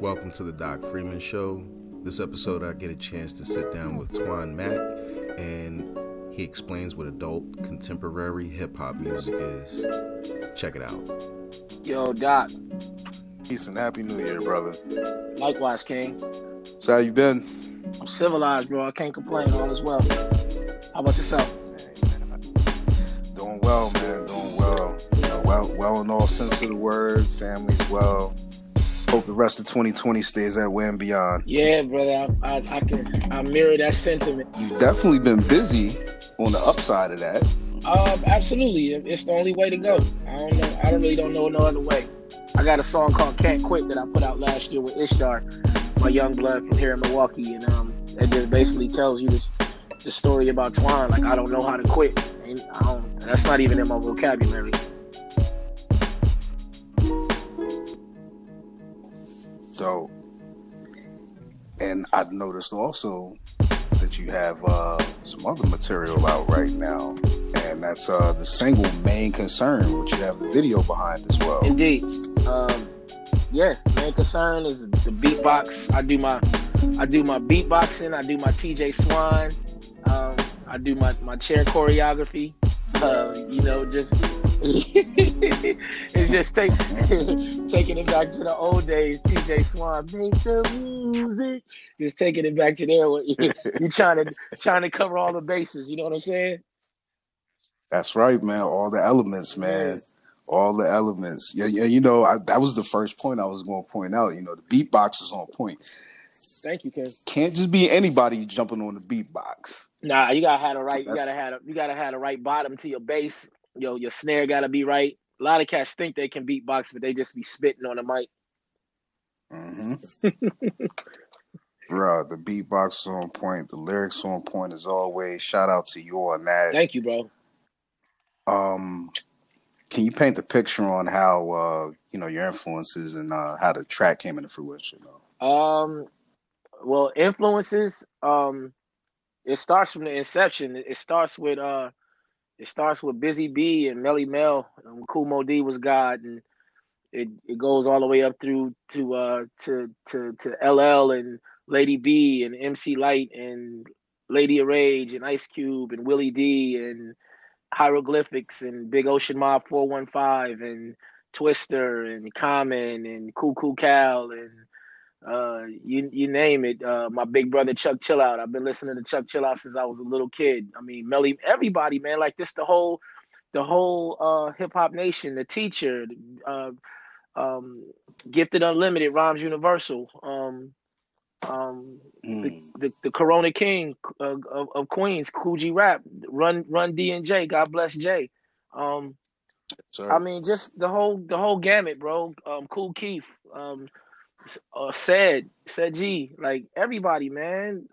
Welcome to the Doc Freeman Show. This episode, I get a chance to sit down with Twan Mack, and he explains what adult contemporary hip-hop music is. Check it out. Yo, Doc. Peace and Happy New Year, brother. Likewise, King. So how you been? I'm civilized, bro. I can't complain. All is well. How about yourself? Doing well, man. Doing well. You know, well in all sense of the word. Family's well. Hope the rest of 2020 stays that way and beyond. Yeah, brother, I mirror that sentiment. You've definitely been busy on the upside of that. Absolutely, it's the only way to go. I really don't know no other way. I got a song called "Can't Quit" that I put out last year with Ishtar, my young blood from here in Milwaukee, and it just basically tells you the story about Twan. Like, I don't know how to quit, and that's not even in my vocabulary. Dope. And I've noticed also that you have some other material out right now, and that's the single "Main Concern," which you have the video behind as well. Indeed. "Main Concern" is the beatbox. I do my beatboxing. I do my TJ Swan. I do my chair choreography. It's just taking it back to the old days. TJ Swan, make the music. Just taking it back to there. You're trying to cover all the bases. You know what I'm saying? That's right, man. All the elements, man. All the elements. Yeah. You know, that was the first point I was going to point out. You know, the beatbox was on point. Thank you, Ken. Can't just be anybody jumping on the beatbox. Nah, you gotta have the right. You gotta have the right bottom to your bass. Yo, your snare gotta be right. A lot of cats think they can beatbox, but they just be spitting on the mic. Mm-hmm. Bro, the beatbox is on point. The lyrics on point as always. Shout out to you on that. Thank you, bro. Can you paint the picture on how your influences and how the track came into fruition? Well, influences. It starts from the inception. It starts with Busy B and Melly Mel, and Kool Moe Dee was God, and it goes all the way up through to LL and Lady B and MC Lyte and Lady of Rage and Ice Cube and Willie D and Hieroglyphics and Big Ocean Mob 415 and Twister and Common and Cool Cool Cal and you name it. My big brother Chuck Chill Out. I've been listening to Chuck Chill Out since I was a little kid. I mean, Melly, everybody, man. Like, this the whole hip hop nation, The Teacher, Gifted Unlimited, Rhymes Universal, the Corona King of Queens, Coogee Rap, Run D&J, God Bless J. I mean, just the whole gamut, bro. Kool Keef, Said G, like everybody, man.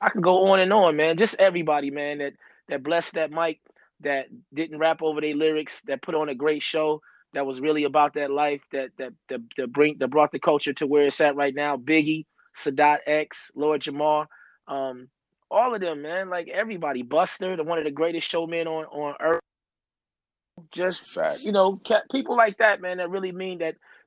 I could go on and on, man. Just everybody, man, that blessed that mic, that didn't rap over their lyrics, that put on a great show, that was really about that life, that brought the culture to where it's at right now. Biggie, Sadat X, Lord Jamar, all of them, man. Like everybody, Buster, one of the greatest showmen on earth. Just fact. You know, people like that, man, that really mean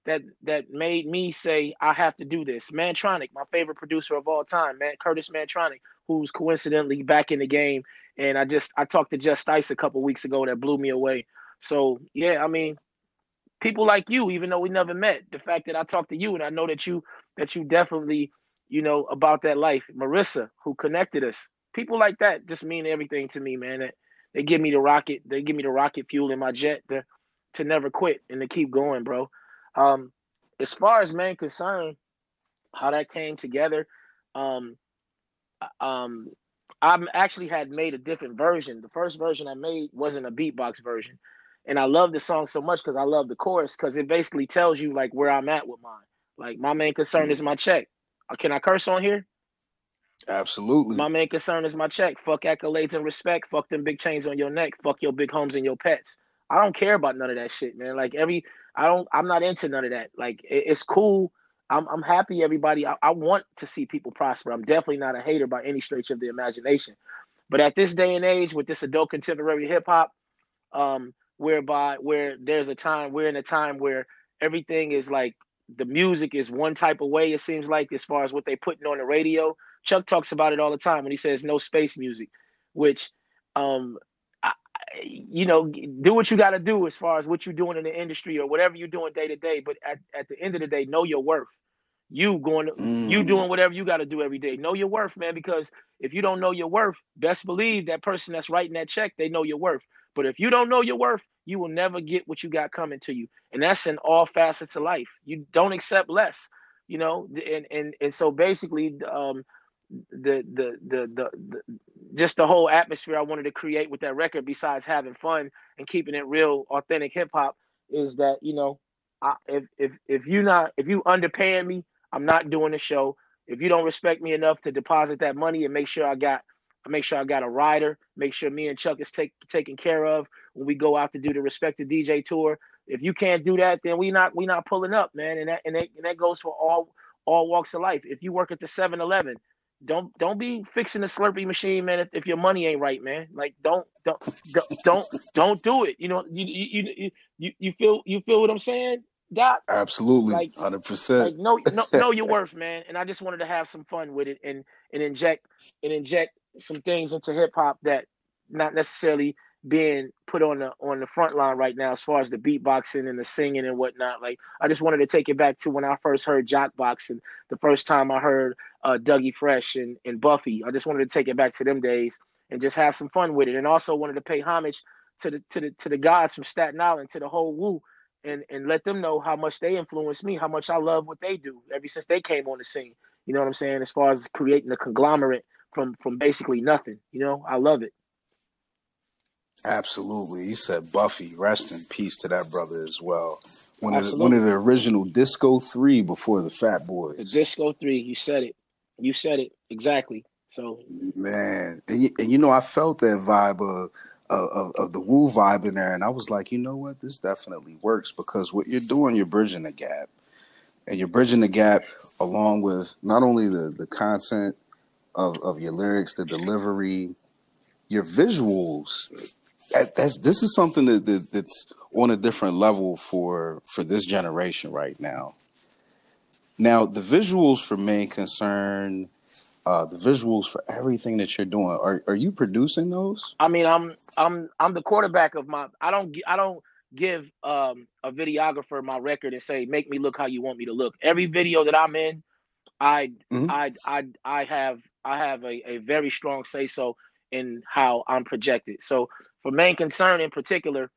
that made me say, I have to do this. Mantronic, my favorite producer of all time, man, Curtis Mantronic, who's coincidentally back in the game. And I talked to Just Ice a couple weeks ago, that blew me away. So yeah, I mean, people like you, even though we never met, the fact that I talked to you and I know that you definitely, you know, about that life. Marissa, who connected us. People like that just mean everything to me, man. They give me the rocket. They give me the rocket fuel in my jet to never quit and to keep going, bro. As far as Main Concern, how that came together, I actually had made a different version. The first version I made wasn't a beatbox version. And I love the song so much because I love the chorus, because it basically tells you like where I'm at with mine. Like, my main concern is my check. Can I curse on here? Absolutely. My main concern is my check. Fuck accolades and respect. Fuck them big chains on your neck. Fuck your big homes and your pets. I don't care about none of that shit, man. Like I'm not into none of that. Like, it's cool. I'm happy, everybody. I want to see people prosper. I'm definitely not a hater by any stretch of the imagination. But at this day and age, with this adult contemporary hip hop, where there's a time, we're in a time where everything is like the music is one type of way, it seems like, as far as what they're putting on the radio. Chuck talks about it all the time when he says no space music, which, you know, do what you got to do as far as what you're doing in the industry or whatever you're doing day to day. But at the end of the day, know your worth. You doing whatever you got to do every day. Know your worth, man, because if you don't know your worth, best believe that person that's writing that check, they know your worth. But if you don't know your worth, you will never get what you got coming to you. And that's in all facets of life. You don't accept less, you know? And so basically just the whole atmosphere I wanted to create with that record, besides having fun and keeping it real, authentic hip hop, is that, you know, if you underpaying me, I'm not doing the show. If you don't respect me enough to deposit that money and make sure I got a rider, make sure me and Chuck is taken care of when we go out to do the Respect the DJ tour. If you can't do that, then we not pulling up, man. And that goes for all walks of life. If you work at the 7-Eleven, don't be fixing the Slurpee machine, man. If your money ain't right, man, like don't do it. You know, you feel what I'm saying, Doc? Absolutely, like 100%. Like know your worth, man. And I just wanted to have some fun with it and inject some things into hip hop that not necessarily being put on the front line right now, as far as the beatboxing and the singing and whatnot. Like, I just wanted to take it back to when I first heard jockboxing, the first time I heard Dougie Fresh and Buffy. I just wanted to take it back to them days and just have some fun with it. And also wanted to pay homage to the gods from Staten Island, to the whole Wu, and let them know how much they influenced me, how much I love what they do ever since they came on the scene. You know what I'm saying? As far as creating a conglomerate from basically nothing, you know, I love it. Absolutely. He said Buffy, rest in peace to that brother as well. One of the original Disco 3 before the Fat Boys. The Disco 3, you said it. Exactly. So, man, and you know, I felt that vibe of the Wu vibe in there, and I was like, you know what, this definitely works, because what you're doing, you're bridging the gap. And you're bridging the gap along with not only the content of your lyrics, the delivery, your visuals. This is something that's on a different level for this generation right now. Now, the visuals for main concern, the visuals for everything that you're doing. Are you producing those? I mean, I'm the quarterback of my. I don't give a videographer my record and say, make me look how you want me to look. Every video that I'm in, I have a very strong say so in how I'm projected. So for Main Concern in particular,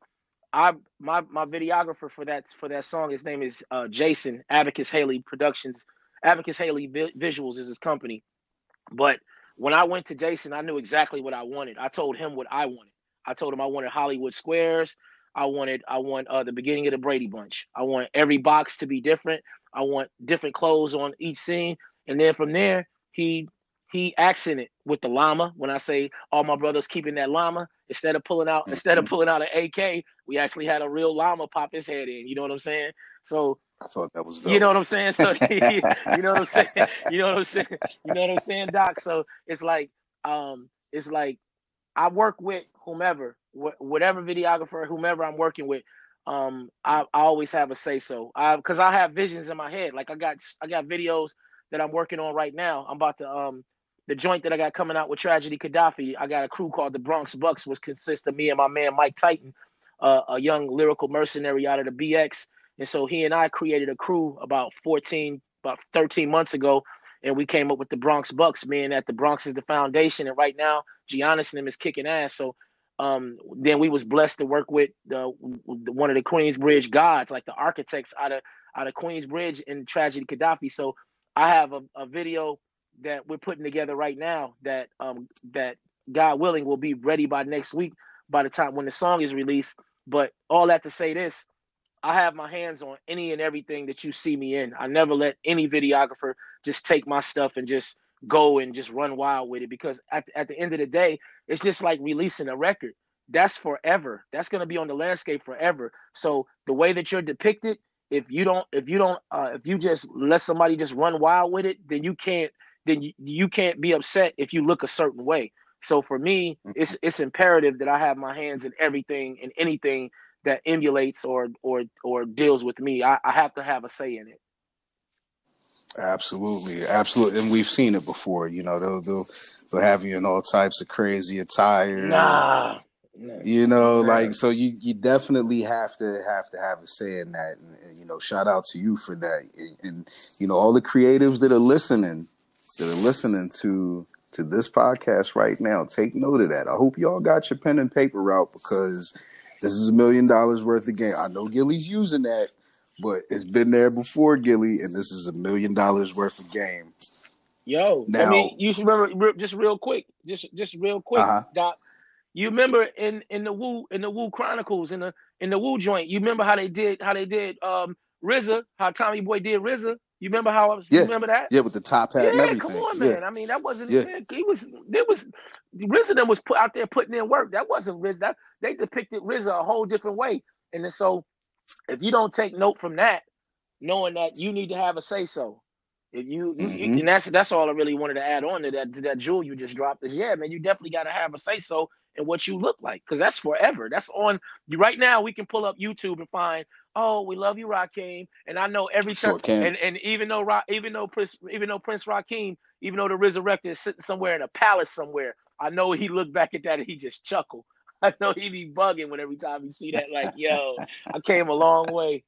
my videographer for that song, his name is Jason, Abacus Haley Productions. Abacus Haley Visuals is his company. But when I went to Jason, I knew exactly what I wanted. I told him what I wanted. I told him I wanted Hollywood Squares. I want the beginning of the Brady Bunch. I want every box to be different. I want different clothes on each scene. And then from there, he accented with the llama. When I say all my brothers keeping that llama, instead of pulling out an AK, we actually had a real llama pop his head in. You know what I'm saying? So I thought that was dope. You know what I'm saying? So you know what I'm saying, Doc. So it's like I work with whomever, whatever videographer, whomever I'm working with. I always have a say so, because I have visions in my head. Like I got videos that I'm working on right now. I'm about to the joint that I got coming out with Tragedy Gaddafi. I got a crew called the Bronx Bucks, which consists of me and my man Mike Titan, a young lyrical mercenary out of the BX. And so he and I created a crew about 13 months ago, and we came up with the Bronx Bucks, meaning that the Bronx is the foundation, and right now Giannis and him is kicking ass. So then we was blessed to work with one of the Queensbridge gods, like the architects out of Queensbridge in Tragedy Gaddafi. So I have a video that we're putting together right now that that God willing will be ready by next week, by the time when the song is released. But all that to say this, I have my hands on any and everything that you see me in. I never let any videographer just take my stuff and just go and just run wild with it, because at the end of the day, it's just like releasing a record. That's forever. That's going to be on the landscape forever. So the way that you're depicted, if you just let somebody just run wild with it, then you can't be upset if you look a certain way. So for me, it's imperative that I have my hands in everything and anything that emulates or deals with me. I have to have a say in it. Absolutely, absolutely, and we've seen it before. You know, they'll have you in all types of crazy attire. Nah, you know, like, so you definitely have to have a say in that. And you know, shout out to you for that, and you know all the creatives that are listening to this podcast right now. Take note of that. I hope y'all got your pen and paper out, because this is $1 million worth of game. I know Gilly's using that, but it's been there before, Gilly, and this is $1 million worth of game. Yo, now, I mean, you should remember just real quick, Doc. You remember in the Wu Chronicles, in the Wu joint. You remember how they did RZA, how Tommy Boy did RZA. You remember you remember that? Yeah, with the top hat and everything. Come on, man. I mean, that wasn't RZA was put out there putting in work. That wasn't RZA. They depicted RZA a whole different way, and then so. If you don't take note from that, knowing that you need to have a say so. If you and that's all I really wanted to add on to that jewel you just dropped is, yeah, man, you definitely got to have a say so in what you look like, because that's forever. That's on you right now. We can pull up YouTube and find, oh, we love you, Rakim, and I know every time. Sure, and even though Prince Rakim, even though the Resurrected is sitting somewhere in a palace somewhere, I know he looked back at that and he just chuckled. I know he be bugging when every time he see that, like, yo, I came a long way.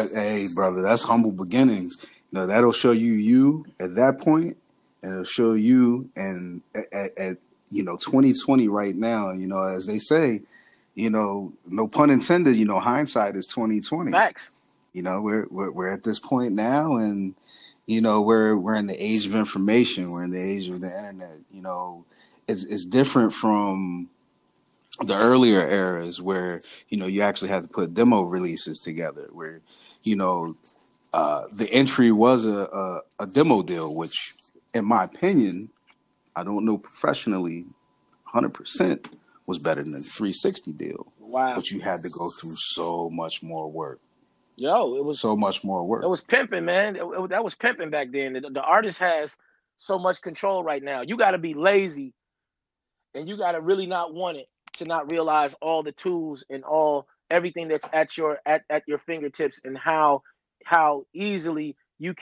Hey, brother, that's humble beginnings. You know, that'll show you at that point, and it'll show you and at 2020 right now. You know, as they say, you know, no pun intended. You know, hindsight is 2020. Facts. You know, we're at this point now, and you know, we're in the age of information. We're in the age of the internet. You know, it's different from the earlier eras where, you know, you actually had to put demo releases together, where, you know, the entry was a demo deal, which, in my opinion, I don't know professionally, 100% was better than the 360 deal. Wow. But you had to go through so much more work. Yo, it was so much more work. It was pimping, man. That was pimping back then. The artist has so much control right now. You got to be lazy and you got to really not want it, to not realize all the tools and everything that's at your fingertips, and how easily you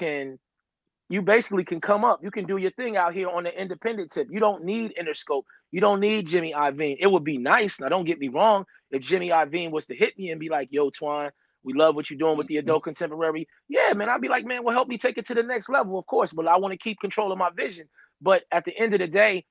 basically can come up. You can do your thing out here on the independent tip. You don't need Interscope. You don't need Jimmy Iovine. It would be nice, now don't get me wrong, if Jimmy Iovine was to hit me and be like, yo, Twine, we love what you're doing with the adult contemporary. Yeah, man, I'd be like, man, well, help me take it to the next level, of course, but I want to keep control of my vision. But at the end of the day,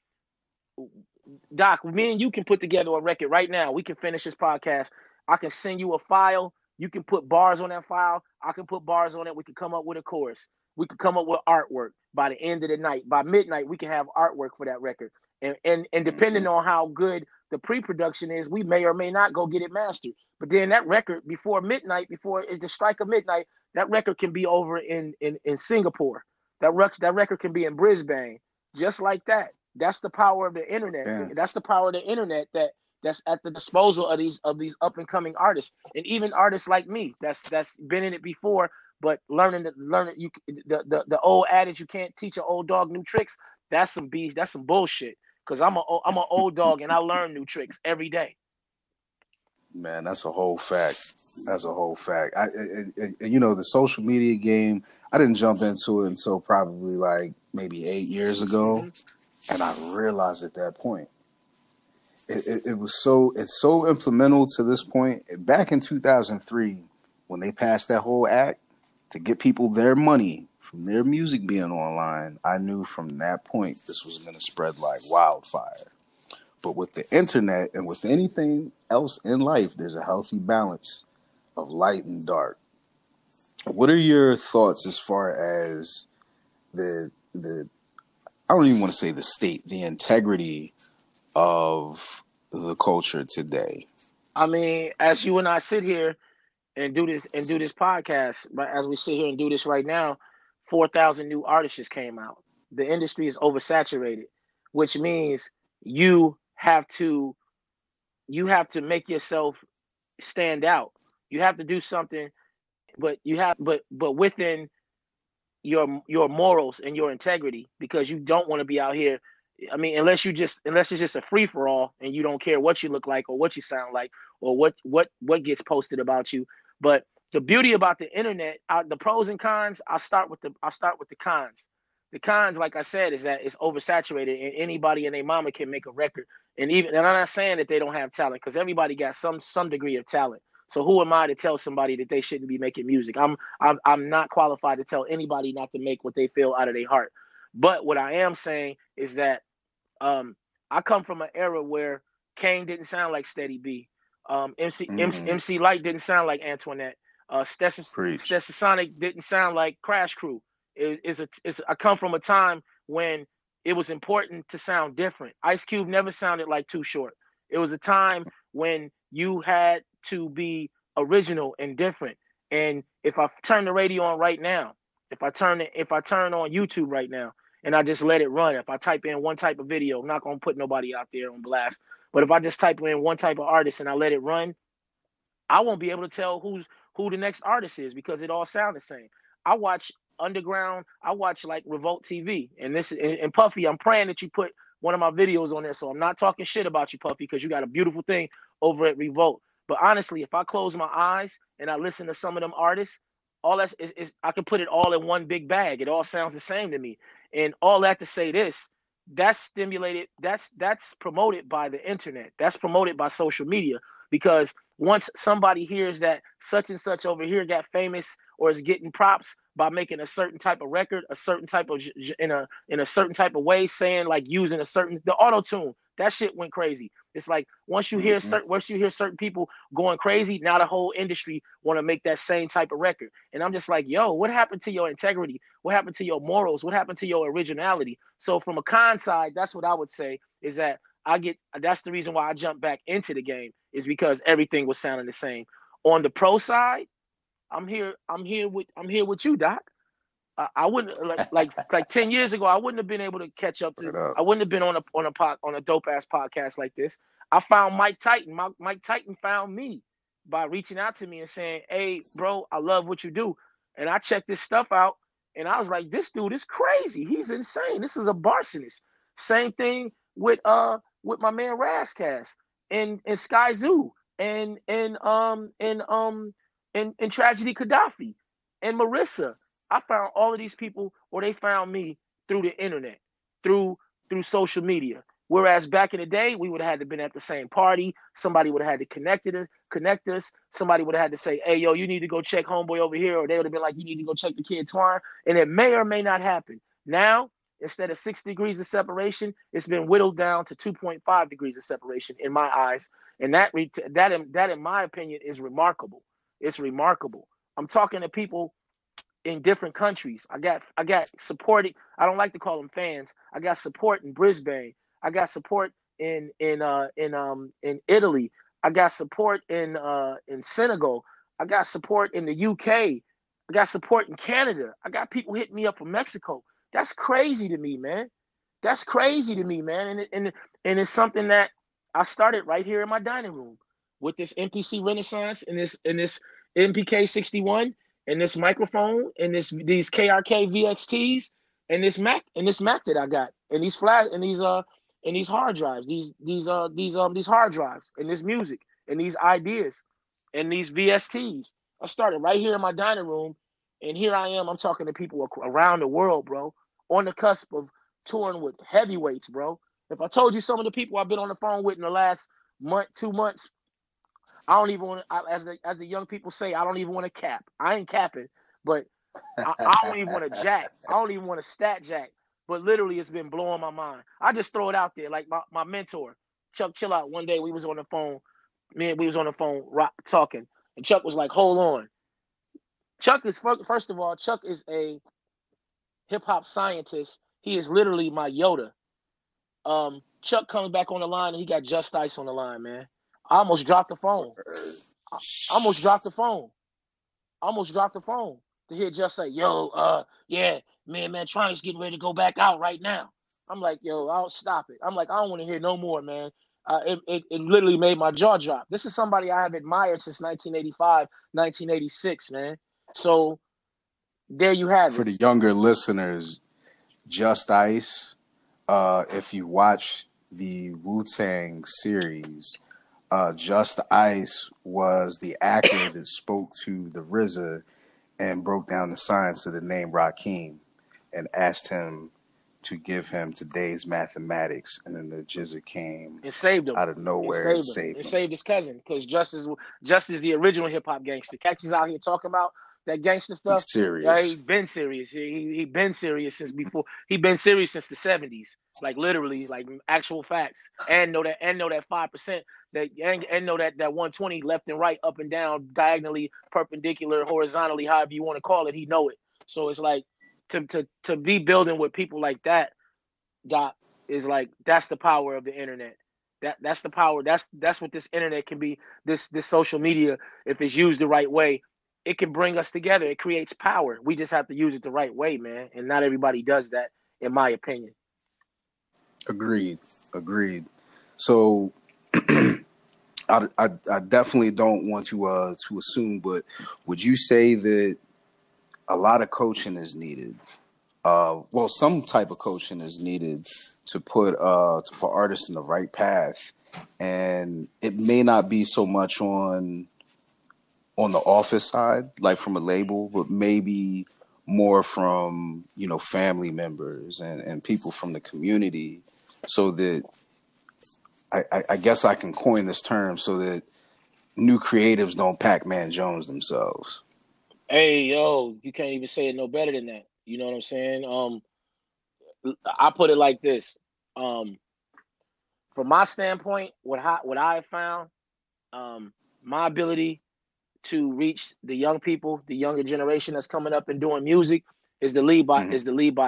Doc, me and you can put together a record right now. We can finish this podcast. I can send you a file. You can put bars on that file. I can put bars on it. We can come up with a chorus. We can come up with artwork. By the end of the night, by midnight, we can have artwork for that record. And depending on how good the pre-production is, we may or may not go get it mastered. But then that record, before midnight, before the strike of midnight, that record can be over in Singapore. That record can be in Brisbane. Just like that. That's the power of the internet. Yeah. That's the power of the internet that's at the disposal of these up and coming artists, and even artists like me that's been in it before, but learning the old adage, you can't teach an old dog new tricks. That's some bullshit. Because I'm an old dog and I learn new tricks every day. Man, that's a whole fact. That's a whole fact. I you know, the social media game, I didn't jump into it until probably like maybe 8 years ago. Mm-hmm. And I realized at that point, it's so implemental to this point. Back in 2003, when they passed that whole act to get people their money from their music being online, I knew from that point this was going to spread like wildfire. But with the internet and with anything else in life, there's a healthy balance of light and dark. What are your thoughts as far as the I don't even want to say the state, the integrity of the culture today? I mean, as you and I sit here and do this podcast, but as we sit here and do this right now, 4,000 new artists just came out. The industry is oversaturated, which means you have to make yourself stand out. You have to do something, but within your morals and your integrity, because you don't want to be out here. I mean, unless it's just a free for all and you don't care what you look like or what you sound like or what gets posted about you. But The beauty about the internet, the pros and cons. I'll start with the cons. The cons, like I said, is that it's oversaturated, and anybody and their mama can make a record. And I'm not saying that they don't have talent, because everybody got some degree of talent. So who am I to tell somebody that they shouldn't be making music? I'm not qualified to tell anybody not to make what they feel out of their heart. But what I am saying is that I come from an era where Kane didn't sound like Steady B. MC Lyte didn't sound like Antoinette. Stetsasonic didn't sound like Crash Crew. I come from a time when it was important to sound different. Ice Cube never sounded like Too Short. It was a time when you had to be original and different. And if I turn the radio on right now, if I turn on YouTube right now, and I just let it run, if I type in one type of video, I'm not gonna put nobody out there on blast, but if I just type in one type of artist and I let it run, I won't be able to tell who the next artist is, because it all sounds the same. I watch underground, I watch like Revolt TV, and Puffy, I'm praying that you put one of my videos on there, so I'm not talking shit about you, Puffy, because you got a beautiful thing over at Revolt. But honestly, if I close my eyes and I listen to some of them artists, all that is I can put it all in one big bag. It all sounds the same to me. And all that to say this, that's stimulated, that's promoted by the internet. That's promoted by social media, because once somebody hears that such and such over here got famous or is getting props by making a certain type of record, a certain type of in a certain type of way, saying like using the auto-tune, that shit went crazy. It's like once you hear certain people going crazy, now the whole industry want to make that same type of record. And I'm just like, yo, what happened to your integrity? What happened to your morals? What happened to your originality? So from a con side, that's what I would say is that that's the reason why I jumped back into the game, is because everything was sounding the same. On the pro side, I'm here with you, Doc. I wouldn't like 10 years ago, I wouldn't have been able to catch up to. I wouldn't have been on a dope ass podcast like this. I found Mike Titan. Mike Titan found me by reaching out to me and saying, "Hey, bro, I love what you do." And I checked this stuff out, and I was like, "This dude is crazy. He's insane. This is a barsonist." Same thing with my man Razzcast and Sky Zoo and Tragedy Gaddafi and Marissa. I found all of these people, or they found me through the internet, through social media. Whereas back in the day, we would have had to been at the same party. Somebody would have had to connect us. Somebody would have had to say, "Hey, yo, you need to go check homeboy over here," or they would have been like, "You need to go check the kid Twine." And it may or may not happen. Now, instead of 6 degrees of separation, it's been whittled down to 2.5 degrees of separation in my eyes, and that in my opinion is remarkable. It's remarkable. I'm talking to people in different countries. I got supported. I don't like to call them fans. I got support in Brisbane. I got support in Italy. I got support in Senegal. I got support in the UK. I got support in Canada. I got people hitting me up from Mexico. That's crazy to me, man. That's crazy to me, man. And it's something that I started right here in my dining room with this MPC Renaissance and this MPK 61. And this microphone, and these KRK VXTs, and this Mac that I got, and these flash, and these hard drives, these hard drives, and this music, and these ideas, and these VSTs. I started right here in my dining room, and here I am. I'm talking to people around the world, bro. On the cusp of touring with heavyweights, bro. If I told you some of the people I've been on the phone with in the last month, 2 months. I don't even want to, as the young people say, I don't even want to cap. I ain't capping, but I don't even want to jack. I don't even want to stat jack, but literally it's been blowing my mind. I just throw it out there. Like my mentor, Chuck Chill Out, one day we was on the phone, talking, and Chuck was like, "Hold on." Chuck is, first of all, Chuck is a hip-hop scientist. He is literally my Yoda. Chuck comes back on the line, and he got Just Ice on the line, man. I almost dropped the phone to hear Just say, "Yo, yeah, man, Tronic's getting ready to go back out right now." I'm like, "Yo, I'll stop it." I'm like, "I don't want to hear no more, man." It literally made my jaw drop. This is somebody I have admired since 1985, 1986, man. So there you have it. For the younger listeners, Just Ice, if you watch the Wu-Tang series, Just Ice was the actor that spoke to the RZA and broke down the science of the name Rakim and asked him to give him today's mathematics, and then the Jizza came and saved him out of nowhere. Saved his cousin, because Justice, the original hip hop gangster. Catches out here talking about that gangster stuff. He's serious. Yeah, he's been serious. He been serious since before. He been serious since the '70s, like literally, like actual facts. And know that 5%. That 120 left and right, up and down, diagonally, perpendicular, horizontally, however you want to call it. He know it. So it's like, to be building with people like that, Doc, is like, that's the power of the internet. That's the power. That's what this internet can be. This social media, if it's used the right way, it can bring us together. It creates power. We just have to use it the right way, man. And not everybody does that, in my opinion. Agreed. So I definitely don't want to assume, but would you say that a lot of coaching is needed? Some type of coaching is needed to put artists in the right path, and it may not be so much on the office side, like from a label, but maybe more from family members and people from the community, so that I guess I can coin this term, so that new creatives don't Pac-Man Jones themselves. Hey, yo, you can't even say it no better than that. You know what I'm saying? I put it like this. From my standpoint, what I have found, my ability to reach the young people, the younger generation that's coming up and doing music, is to lead by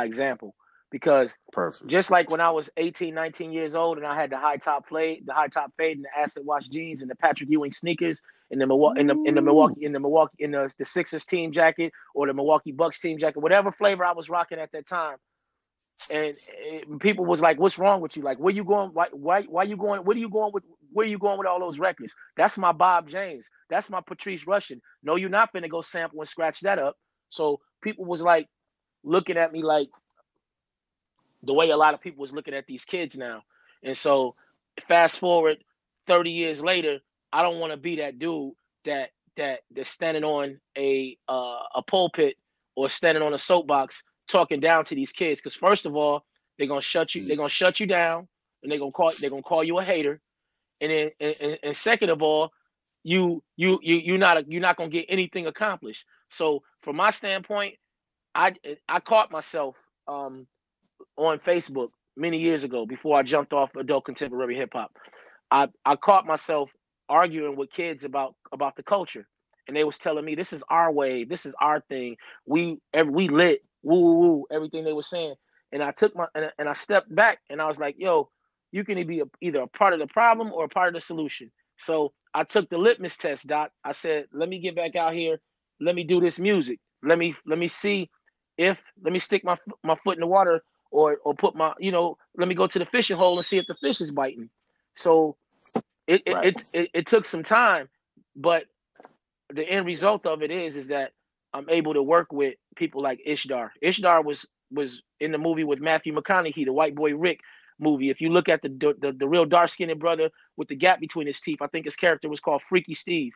example. Because perfect. Just like when I was 18, 19 years old, and I had the high top fade, and the acid wash jeans, and the Patrick Ewing sneakers, and the Sixers team jacket, or the Milwaukee Bucks team jacket, whatever flavor I was rocking at that time, and people was like, "What's wrong with you? Like, where you going? Why you going? What are you going with? Where are you going with all those records? That's my Bob James. That's my Patrice Rushen. No, you're not finna go sample and scratch that up." So people was like looking at me like, the way a lot of people was looking at these kids now. And so fast forward 30 years later, I don't want to be that dude that's standing on a pulpit or standing on a soapbox talking down to these kids. Because first of all, they're gonna shut you down, and they're gonna call you a hater. And then and second of all, you're not gonna get anything accomplished. So from my standpoint, I caught myself on Facebook many years ago, before I jumped off adult contemporary hip hop. I caught myself arguing with kids about the culture, and they was telling me, this is our wave, this is our thing, we lit, woo woo woo, everything they were saying. And I took and I stepped back, and I was like, yo, you can be either a part of the problem or a part of the solution. So I took the litmus test, Doc. I said, let me get back out here, let me do this music, let me see if, let me stick my foot in the water, or put my, let me go to the fishing hole and see if the fish is biting. So it took some time, but the end result of it is that I'm able to work with people like Ishtar. Ishtar was in the movie with Matthew McConaughey, the White Boy Rick movie. If you look at the real dark-skinned brother with the gap between his teeth, I think his character was called Freaky Steve.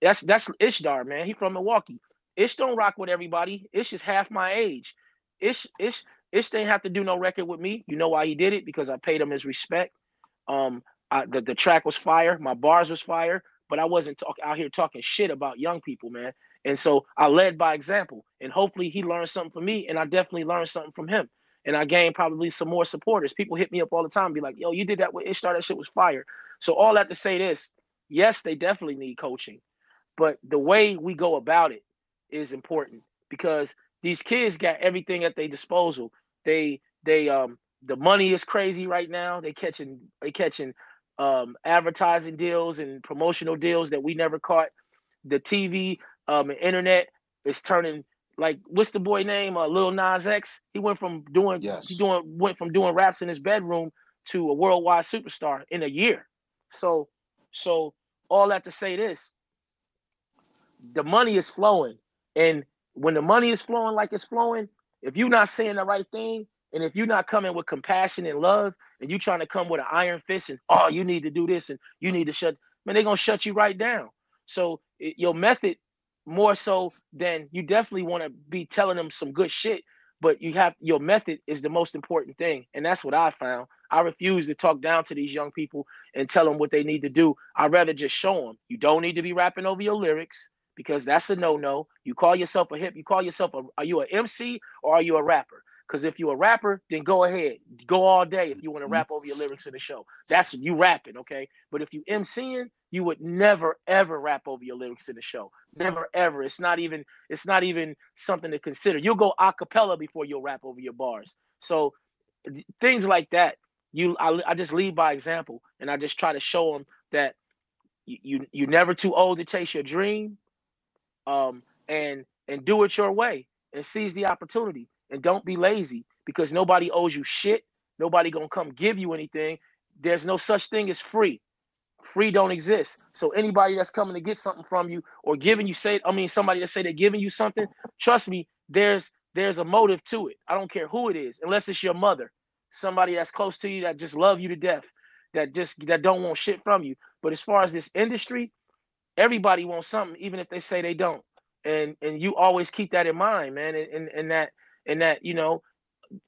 That's Ishtar, man. He from Milwaukee. Ish don't rock with everybody. Ish is half my age. Ish didn't have to do no record with me. You know why he did it? Because I paid him his respect. The track was fire. My bars was fire. But I wasn't out here talking shit about young people, man. And so I led by example. And hopefully he learned something from me, and I definitely learned something from him. And I gained probably some more supporters. People hit me up all the time and be like, yo, you did that with Ishtar. That shit was fire. So all that to say this, yes, they definitely need coaching. But the way we go about it is important, because these kids got everything at their disposal. They the money is crazy right now. They catching advertising deals and promotional deals that we never caught. The TV and internet is turning, like, what's the boy name? Lil Nas X. He went from doing raps in his bedroom to a worldwide superstar in a year. So all that to say this, the money is flowing. And when the money is flowing like it's flowing, if you're not saying the right thing, And if you're not coming with compassion and love, and you're trying to come with an iron fist and, oh, you need to do this and you need to shut, man, they're going to shut you right down. So your method, more so than, you definitely want to be telling them some good shit, but you have, your method is the most important thing. And that's what I found. I refuse to talk down to these young people and tell them what they need to do. I'd rather just show them, you don't need to be rapping over your lyrics, because that's a no-no. You call yourself a hip, you call yourself a, are you an MC or are you a rapper? Because if you're a rapper, then go ahead, go all day if you want to rap over your lyrics in the show. That's you rapping, okay? But if you MCing, you would never ever rap over your lyrics in the show. Never ever. It's not even something to consider. You'll go a cappella before you'll rap over your bars. So things like that. I just lead by example, and I just try to show them that you're never too old to chase your dream, and do it your way and seize the opportunity. And don't be lazy, because nobody owes you shit. Nobody gonna come give you anything. There's no such thing as free. Free don't exist. So anybody that's coming to get something from you or giving you, somebody that say they're giving you something, trust me, there's a motive to it. I don't care who it is, unless it's your mother, somebody that's close to you that just love you to death, that don't want shit from you. But as far as this industry, everybody wants something, even if they say they don't. And you always keep that in mind, man, and that, you know,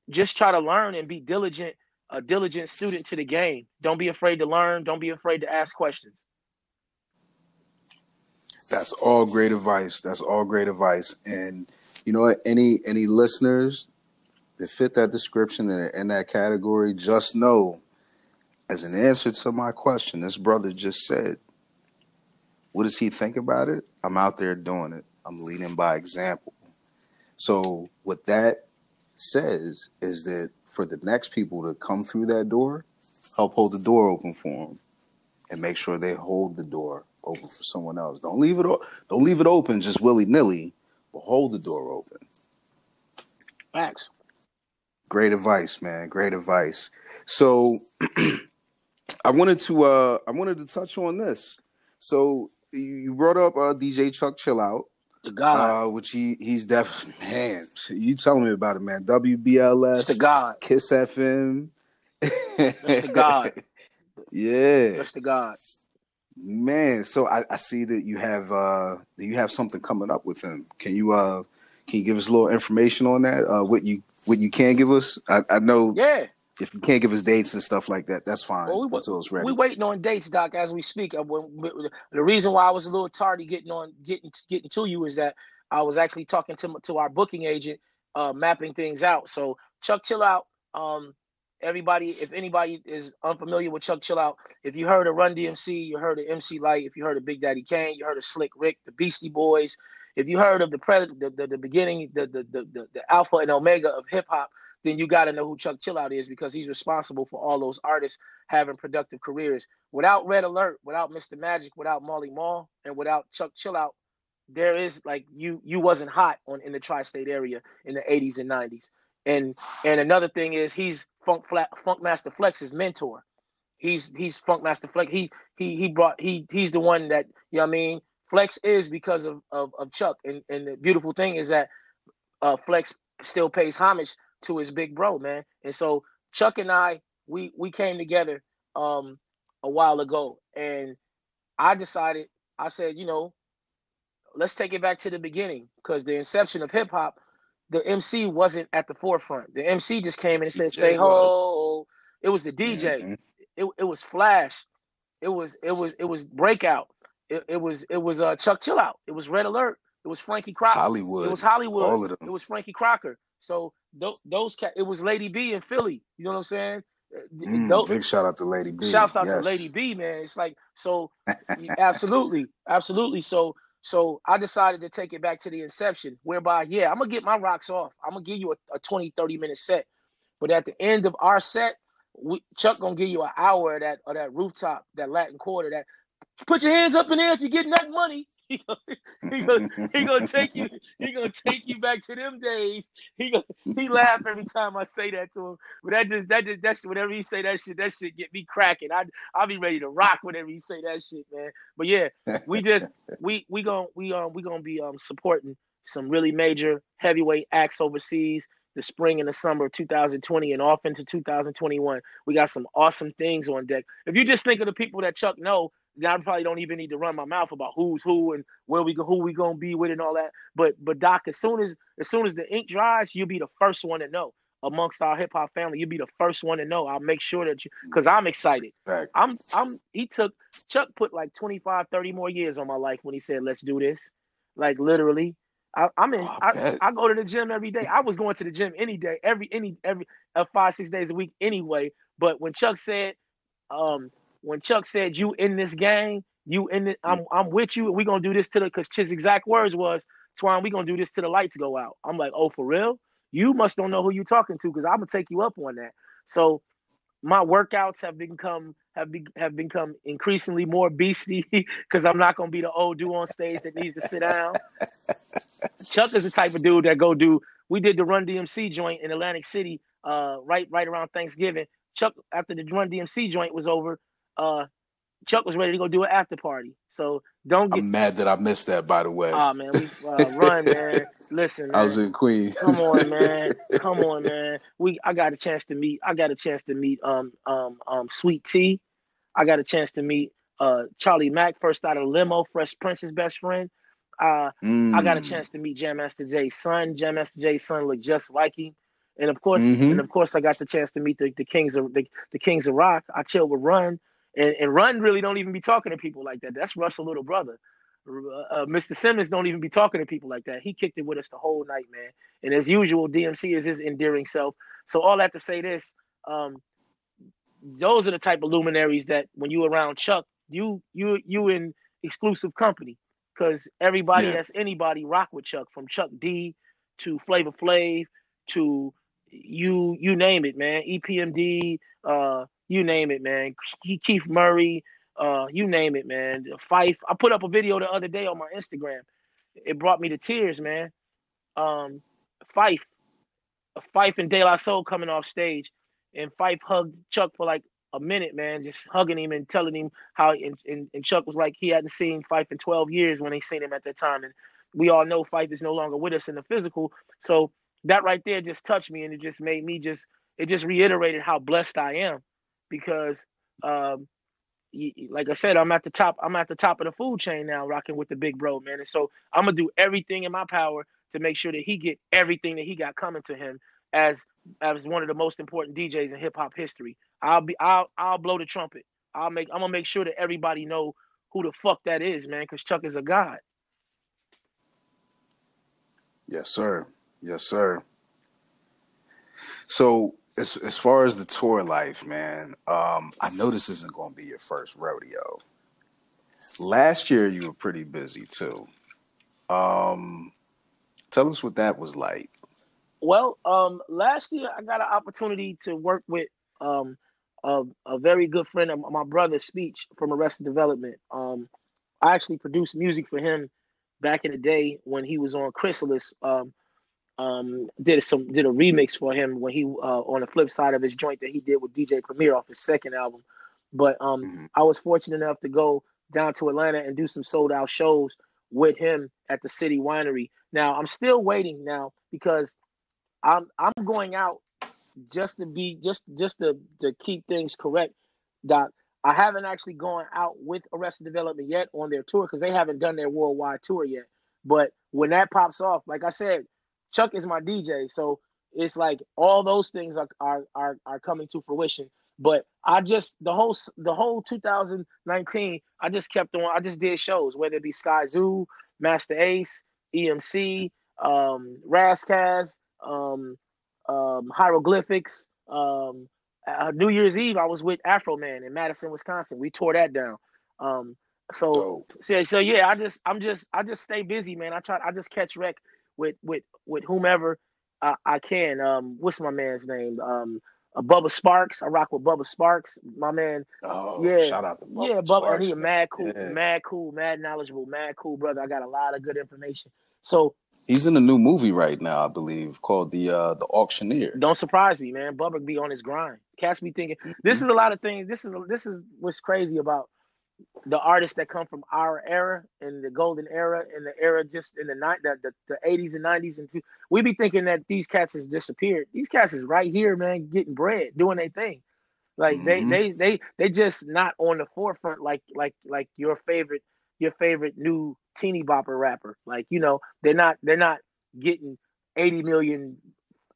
just try to learn and be diligent, a diligent student to the game. Don't be afraid to learn. Don't be afraid to ask questions. That's all great advice. That's all great advice. And, you know, any listeners that fit that description and are in that category, just know, as an answer to my question, this brother just said, what does he think about it? I'm out there doing it. I'm leading by example. So what that says is that for the next people to come through that door, help hold the door open for them, and make sure they hold the door open for someone else. Don't leave it open just willy-nilly, but hold the door open. Facts. Great advice, man. Great advice. So I wanted to touch on this. So you brought up DJ Chuck Chill Out. The God, which he's definitely, man. You telling me about it, man. WBLS, it's the God, Kiss FM. That's the God. Yeah, that's the God, man. So I see that you have something coming up with him. Can you give us a little information on that? What you can give us? I know. Yeah. If you can't give us dates and stuff like that, that's fine. Well, until it's ready. We're waiting on dates, Doc, as we speak. The reason why I was a little tardy getting to you is that I was actually talking to our booking agent, mapping things out. So Chuck Chill Out, everybody, if anybody is unfamiliar with Chuck Chill Out, if you heard of Run DMC, you heard of MC Lyte, if you heard of Big Daddy Kane, you heard of Slick Rick, the Beastie Boys, if you heard of the beginning, the alpha and omega of hip hop, then you got to know who Chuck Chill Out is, because he's responsible for all those artists having productive careers. Without Red Alert, without Mr. Magic, without Molly Mall, and without Chuck Chill Out, there is, like, you wasn't hot in the tri-state area in the 80s and 90s. And another thing is, he's Funkmaster Flex's mentor. He's Funkmaster Flex. He's the one that, you know what I mean, Flex is because of Chuck. And the beautiful thing is that Flex still pays homage to his big bro, man. And so Chuck and I, we came together a while ago, and I said, you know, let's take it back to the beginning, because the inception of hip hop, the MC wasn't at the forefront. The MC just came in and said, say ho. It was the DJ. Mm-hmm. It was Flash. It was Breakout. It was Chuck Chill Out. It was Red Alert. It was Frankie Crocker. Hollywood. It was Hollywood. All of them. It was Frankie Crocker. So those cats, it was Lady B in Philly. You know what I'm saying? Big shout out to Lady B. Shouts out to Lady B, man. It's like, so absolutely, absolutely. So I decided to take it back to the inception, whereby, yeah, I'm going to get my rocks off. I'm going to give you a 20, 30-minute set. But at the end of our set, Chuck going to give you an hour of that rooftop, that Latin Quarter, that put your hands up in there if you're getting that money. He gonna take you back to them days. He laugh every time I say that to him. But that's whenever he say that shit get me cracking. I'll be ready to rock whenever he say that shit, man. But yeah, we gonna be supporting some really major heavyweight acts overseas. the spring and the summer of 2020 and off into 2021. We got some awesome things on deck. If you just think of the people that Chuck know, I probably don't even need to run my mouth about who's who and where we go, who we gonna be with and all that. But Doc, as soon as the ink dries, you'll be the first one to know. Amongst our hip hop family, you'll be the first one to know. I'll make sure that you, because I'm excited. Right. Chuck put like 25, 30 more years on my life when he said, let's do this. Like literally. I go to the gym every day. I was going to the gym any day, every 5-6 days a week anyway. But when Chuck said you in this game, you in it, I'm with you, and we're gonna do this because his exact words was, Twine, we're gonna do this till the lights go out. I'm like, oh, for real? You must don't know who you're talking to, because I'm gonna take you up on that. So my workouts have become increasingly more beastly, because I'm not gonna be the old dude on stage that needs to sit down. Chuck is the type of dude that we did the Run DMC joint in Atlantic City right around Thanksgiving. Chuck, after the Run DMC joint was over, Chuck was ready to go do an after party. So I'm mad that I missed that, by the way. Oh, man. Run, man. Listen, man. I was in Queens. Come on, man. I got a chance to meet Sweet T. I got a chance to meet Charlie Mack, first out of Limo, Fresh Prince's best friend. I got a chance to meet Jam Master Jay's son. Jam Master Jay's son looked just like him. And of course, I got the chance to meet the Kings of Rock. I chilled with Run. And Run really don't even be talking to people like that. That's Russell's little brother. Mr. Simmons don't even be talking to people like that. He kicked it with us the whole night, man. And as usual, DMC is his endearing self. So all that to say this, those are the type of luminaries that when you around Chuck, you in exclusive company, because everybody that's anybody rock with Chuck, from Chuck D to Flavor Flav to you name it, man. EPMD, you name it, man. Keith Murray, you name it, man. Fife. I put up a video the other day on my Instagram. It brought me to tears, man. Fife and De La Soul coming off stage, and Fife hugged Chuck for like a minute, man, just hugging him and telling him how. And Chuck was like he hadn't seen Fife in 12 years when they seen him at that time, and we all know Fife is no longer with us in the physical. So that right there just touched me, and it just made me it just reiterated how blessed I am. Because, like I said, I'm at the top of the food chain now, rocking with the big bro, man. And so I'm gonna do everything in my power to make sure that he get everything that he got coming to him as one of the most important DJs in hip hop history. I'll blow the trumpet. I'm gonna make sure that everybody know who the fuck that is, man. Because Chuck is a god. Yes, sir. Yes, sir. So. As far as the tour life, man, I know this isn't going to be your first rodeo. Last year, you were pretty busy, too. Tell us what that was like. Well, last year, I got an opportunity to work with a very good friend of my brother, Speech, from Arrested Development. I actually produced music for him back in the day when he was on Chrysalis. Did a remix for him when he on the flip side of his joint that he did with DJ Premier off his second album. But I was fortunate enough to go down to Atlanta and do some sold out shows with him at the City Winery. Now I'm still waiting now, because I'm going out just to keep things correct, Doc. I haven't actually gone out with Arrested Development yet on their tour, because they haven't done their worldwide tour yet. But when that pops off, like I said, Chuck is my DJ, so it's like all those things are coming to fruition. But I just the whole 2019, I just did shows, whether it be Sky Zoo, Master Ace, EMC, Razzcazz, Hieroglyphics. New Year's Eve, I was with Afro Man in Madison, Wisconsin. We tore that down. So yeah, I just stay busy, man. I just catch wreck with whomever I can. What's my man's name? Bubba Sparks. I rock with Bubba Sparks. My man. Oh, yeah. Shout out to Bubba. Yeah, Bubba. He's a mad knowledgeable, mad cool brother. I got a lot of good information. So he's in a new movie right now, I believe, called the Auctioneer. Don't surprise me, man. Bubba be on his grind. Cats be thinking. This is a lot of things. This is what's crazy about the artists that come from our era and the golden era and the era just in the 80s and 90s and we be thinking that these cats has disappeared. These cats is right here, man, getting bread, doing their thing. Like they just not on the forefront like your favorite new teeny bopper rapper. Like, you know, they're not getting 80 million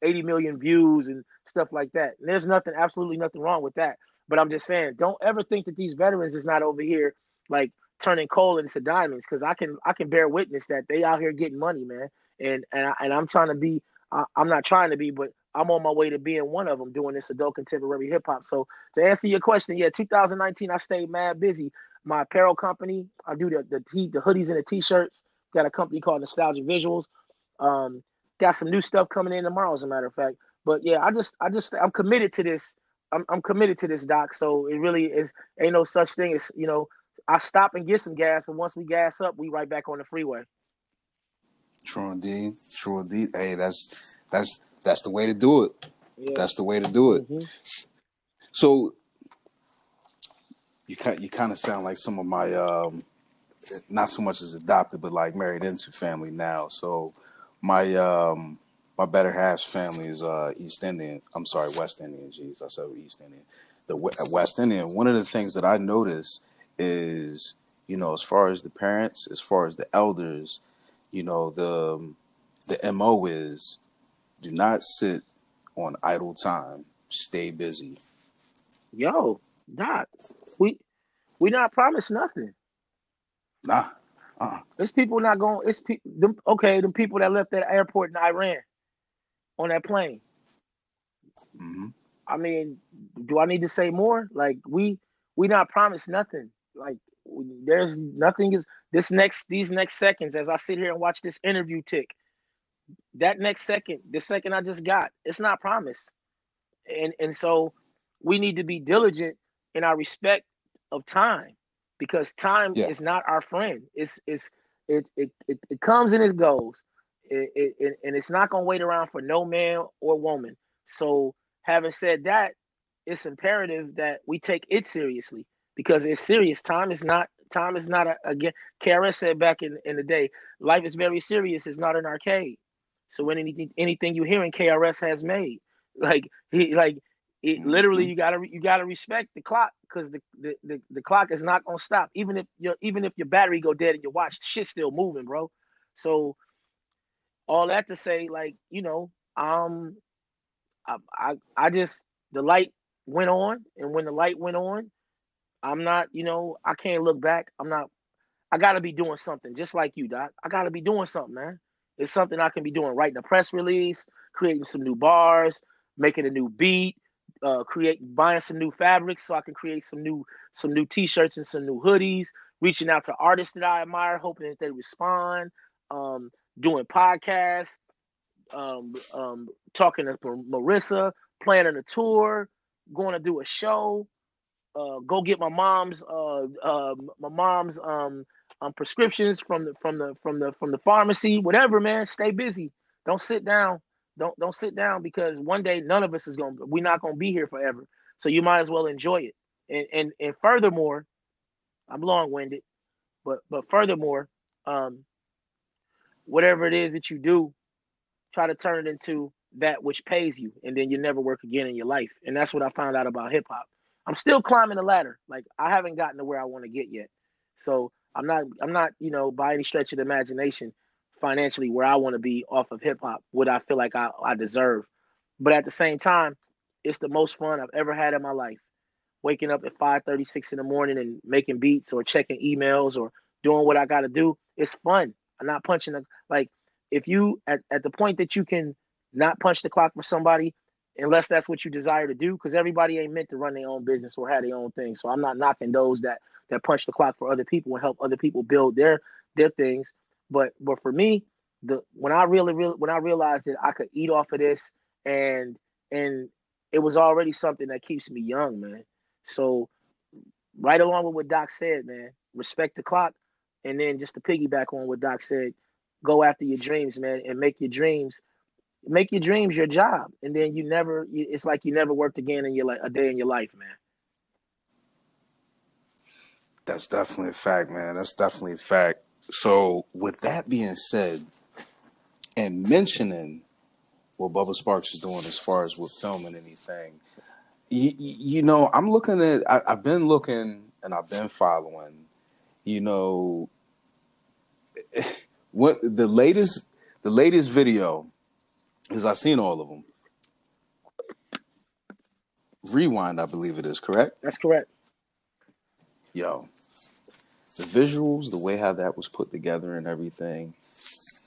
views and stuff like that. And there's absolutely nothing wrong with that. But I'm just saying, don't ever think that these veterans is not over here like turning coal into diamonds, because I can bear witness that they out here getting money, man. And I'm trying to be, I'm not trying to be, but I'm on my way to being one of them doing this adult contemporary hip hop. So to answer your question, yeah, 2019, I stayed mad busy. My apparel company, I do the hoodies and the t-shirts. Got a company called Nostalgia Visuals. Got some new stuff coming in tomorrow, as a matter of fact. But yeah, I'm committed to this. I'm committed to this, Doc. So it really is, ain't no such thing as, you know, I stop and get some gas, but once we gas up, we right back on the freeway. True indeed. Hey, that's the way to do it. Yeah. That's the way to do it. Mm-hmm. So you kind of sound like some of my, not so much as adopted, but like married into family now. So my, my better half's family is West Indian. Jeez, I said East Indian. The West Indian. One of the things that I notice is, you know, as far as the parents, as far as the elders, you know, the MO is do not sit on idle time. Stay busy. Yo, Doc, we not promised nothing. Nah. It's people not going. It's them people that left that airport in Iran. On that plane. Mm-hmm. I mean, do I need to say more? Like we not promised nothing. Like there's nothing is these next seconds as I sit here and watch this interview tick. That next second, the second I just got, it's not promised. And so we need to be diligent in our respect of time, because time is not our friend. It comes and it goes. And it's not going to wait around for no man or woman. So having said that, it's imperative that we take it seriously, because it's serious. Time is not again, KRS said back in the day, life is very serious. It's not an arcade. So when anything you hear in KRS has made, literally you gotta respect the clock, because the clock is not going to stop. Even if your battery go dead and your watch, shit's still moving, bro. So, all that to say, like, you know, I just, the light went on, and when the light went on, I'm not, you know, I can't look back. I gotta be doing something, just like you, Doc. I gotta be doing something, man. It's something I can be doing, writing a press release, creating some new bars, making a new beat, buying some new fabrics so I can create some new t-shirts and some new hoodies, reaching out to artists that I admire, hoping that they respond. Doing podcasts, talking to Marissa, planning a tour, going to do a show, go get my mom's prescriptions from the pharmacy, whatever, man. Stay busy. Don't sit down. Don't sit down, because one day none of us is we're not gonna be here forever. So you might as well enjoy it. And furthermore, I'm long-winded, but furthermore, whatever it is that you do, try to turn it into that which pays you, and then you never work again in your life. And that's what I found out about hip hop. I'm still climbing the ladder. Like, I haven't gotten to where I want to get yet. So I'm not, you know, by any stretch of the imagination, financially where I want to be off of hip hop, what I feel like I deserve. But at the same time, it's the most fun I've ever had in my life. Waking up at 5:36 in the morning and making beats or checking emails or doing what I got to do. It's fun. I'm not punching the, like, if you at the point that you can not punch the clock for somebody, unless that's what you desire to do, because everybody ain't meant to run their own business or have their own thing. So I'm not knocking those that punch the clock for other people and help other people build their things. But for me, when I realized that I could eat off of this, and it was already something that keeps me young, man. So right along with what Doc said, man, respect the clock. And then just to piggyback on what Doc said, go after your dreams, man, and make your dreams your job. And then it's like you never worked again in a day in your life, man. That's definitely a fact, man. That's definitely a fact. So with that being said, and mentioning what Bubba Sparks is doing as far as with filming anything, you know, I'm looking at, I've been looking and I've been following, you know, what the latest video is. I've seen all of them. Rewind, I believe it is, correct? That's correct. Yo, the visuals, the way how that was put together and everything,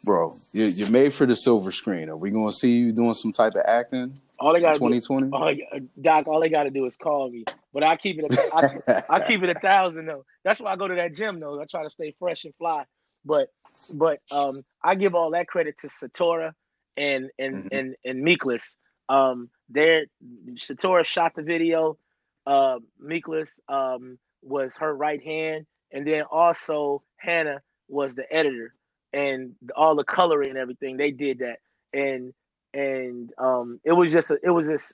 bro, you're made for the silver screen. Are we going to see you doing some type of acting? All they got 2020, Doc. All they got to do is call me, but I keep it. I keep it 1,000 though. That's why I go to that gym though. I try to stay fresh and fly. But I give all that credit to Satora and Meekless. Satora shot the video. Meekless was her right hand, and then also Hannah was the editor, and all the coloring and everything, they did that. And it was just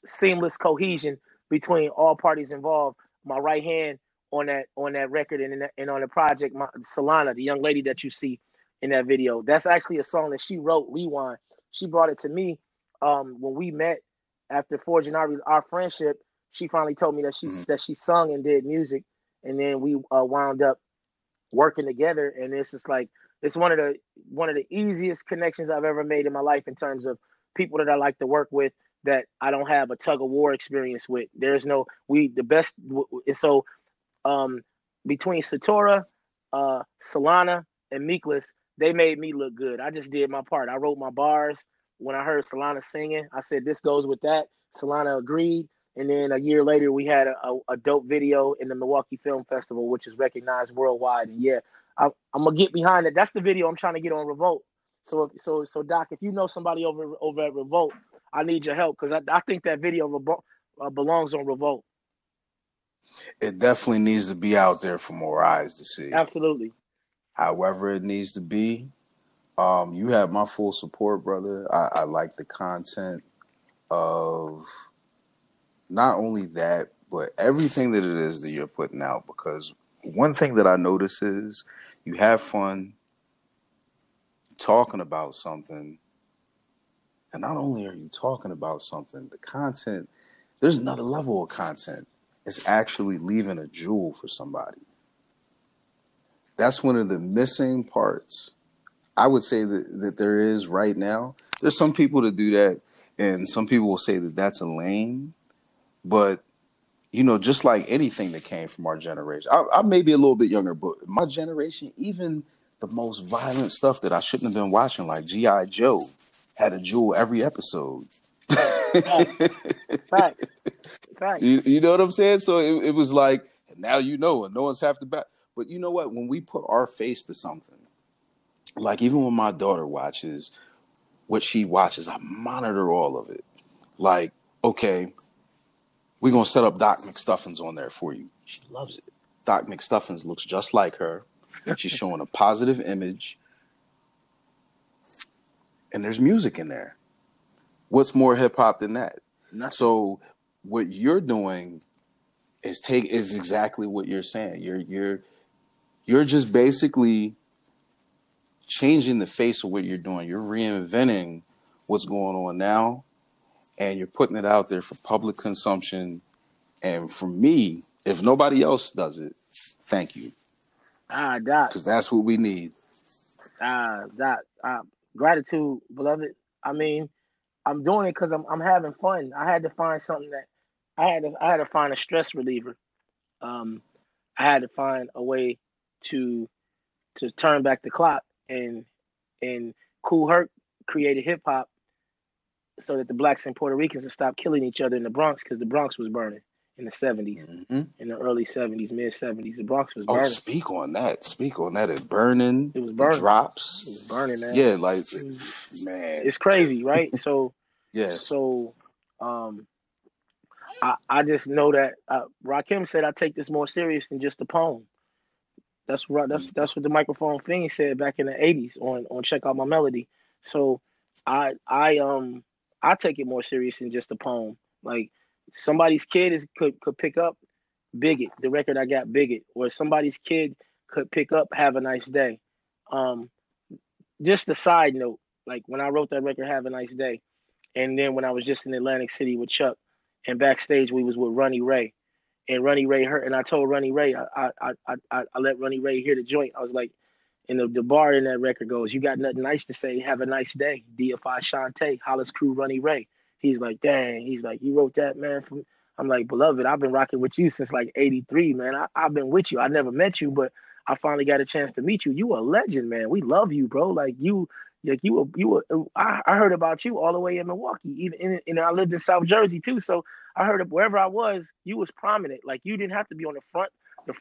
seamless cohesion between all parties involved. My right hand on that record and on the project, Solana, the young lady that you see in that video, that's actually a song that she wrote. Rewind. She brought it to me when we met after forging our friendship. She finally told me that she sung and did music, and then we wound up working together. And it's just like it's one of the easiest connections I've ever made in my life in terms of people that I like to work with that I don't have a tug of war experience with. There's no, we, the best. And so between Satora, Solana and Meekless, they made me look good. I just did my part. I wrote my bars. When I heard Solana singing, I said, this goes with that. Solana agreed. And then a year later, we had a dope video in the Milwaukee Film Festival, which is recognized worldwide. And yeah, I'm going to get behind it. That's the video I'm trying to get on Revolt. So Doc, if you know somebody over at Revolt, I need your help, because I think that video belongs on Revolt. It definitely needs to be out there for more eyes to see. Absolutely. However it needs to be. You have my full support, brother. I like the content of not only that, but everything that it is that you're putting out, because one thing that I notice is you have fun talking about something, and not only are you talking about something, the content, there's another level of content. It's actually leaving a jewel for somebody. That's one of the missing parts. I would say that there is right now. There's some people that do that, and some people will say that that's a lame, but you know, just like anything that came from our generation, I may be a little bit younger, but my generation, even the most violent stuff that I shouldn't have been watching, like G.I. Joe, had a jewel every episode. Right. You know what I'm saying? So it was like, now you know, and no one's half the back. But you know what? When we put our face to something, like even when my daughter watches what she watches, I monitor all of it. Like, okay, we're going to set up Doc McStuffins on there for you. She loves it. Doc McStuffins looks just like her. She's showing a positive image, and there's music in there. What's more hip hop than that? Nothing. So what you're doing is exactly what you're saying. You're just basically changing the face of what you're doing. You're reinventing what's going on now, and you're putting it out there for public consumption. And for me, if nobody else does it, thank you. Doc. Because that's what we need. Doc. Gratitude, beloved. I mean, I'm doing it because I'm having fun. I had to find something that I had to find a stress reliever. I had to find a way to turn back the clock, and Kool Herc created hip hop so that the blacks and Puerto Ricans would stop killing each other in the Bronx, because the Bronx was burning. In the 70s, in the early 70s, mid 70s, the Bronx was burning. Oh, speak on that. It burning. It was burning. The drops. It was burning, man. Yeah, like, man. It's crazy, right? So, yeah. So, I just know that Rakim said, I take this more serious than just a poem. That's what the Microphone Fiend said back in the 80s on Check Out My Melody. So, I take it more serious than just a poem. Like, somebody's kid could pick up Bigot, the record I got, Bigot, where somebody's kid could pick up Have a Nice Day. Just a side note, like when I wrote that record, Have a Nice Day, and then when I was just in Atlantic City with Chuck, and backstage we was with Ronnie Ray, and Ronnie Ray heard, and I told Ronnie Ray, I let Ronnie Ray hear the joint. I was like, and the bar in that record goes, "You got nothing nice to say, have a nice day. DFI Shantae, Hollis Crew, Ronnie Ray." He's like, "Dang," he's like, "You wrote that, man?" I'm like, "Beloved, I've been rocking with you since like 83, man. I've been with you. I never met you, but I finally got a chance to meet you. You a legend, man. We love you, bro. I heard about you all the way in Milwaukee, even, and I lived in South Jersey too. So I heard of wherever I was, you was prominent. Like you didn't have to be on the front.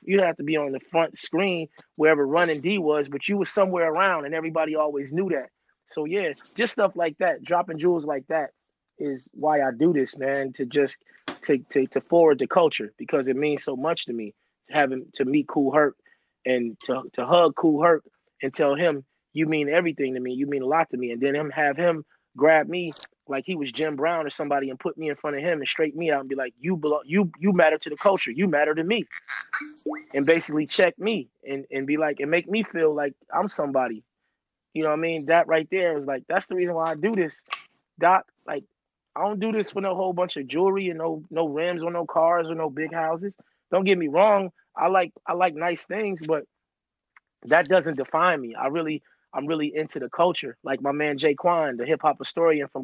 You didn't have to be on the front screen wherever Run and D was, but you was somewhere around, and everybody always knew that. So yeah, just stuff like that, dropping jewels like that, is why I do this, man. To just to forward the culture, because it means so much to me. Having to meet Kool Herc and to hug Kool Herc and tell him, "You mean everything to me. You mean a lot to me." And then have him grab me like he was Jim Brown or somebody and put me in front of him and straight me out and be like, you matter to the culture. You matter to me. And basically check me and be like, and make me feel like I'm somebody. You know what I mean? That right there is like, that's the reason why I do this. Doc, like, I don't do this for no whole bunch of jewelry and no rims or no cars or no big houses. Don't get me wrong. I like nice things, but that doesn't define me. I'm really into the culture. Like my man Jay Quan, the hip hop historian from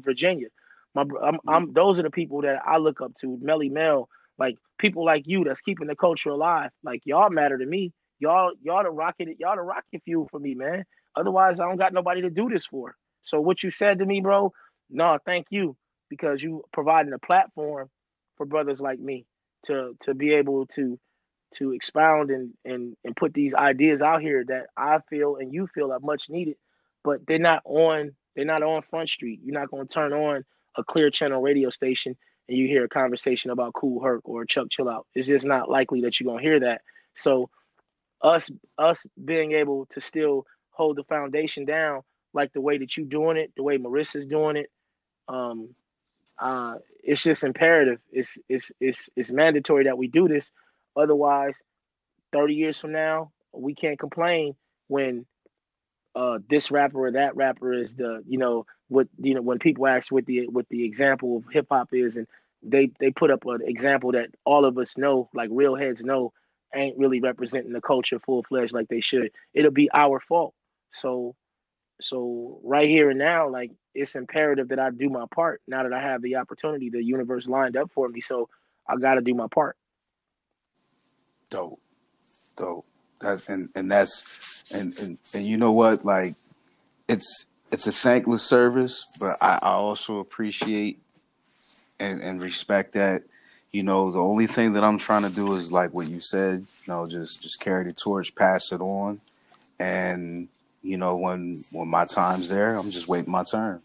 Virginia. Those are the people that I look up to. Melly Mel, like people like you that's keeping the culture alive. Like y'all matter to me. Y'all the rocket fuel for me, man. Otherwise, I don't got nobody to do this for. So what you said to me, bro? No, thank you, because you providing a platform for brothers like me to be able to expound and put these ideas out here that I feel and you feel are much needed, but they're not on Front Street. You're not going to turn on a Clear Channel radio station and you hear a conversation about Kool Herc or Chuck Chill Out. It's just not likely that you're going to hear that. So us being able to still hold the foundation down like the way that you're doing it, the way Marissa's doing it, it's just imperative. It's mandatory that we do this. Otherwise, 30 years from now, we can't complain when this rapper or that rapper is when people ask what the example of hip hop is, and they put up an example that all of us know, like real heads know, ain't really representing the culture full fledged like they should. It'll be our fault. So right here and now, like it's imperative that I do my part. Now that I have the opportunity, the universe lined up for me, so I got to do my part. Dope. That's you know what? Like, it's a thankless service, but I also appreciate and respect that. You know, the only thing that I'm trying to do is like what you said. You know, just carry the torch, pass it on, and you know, when my time's there, I'm just waiting my turn.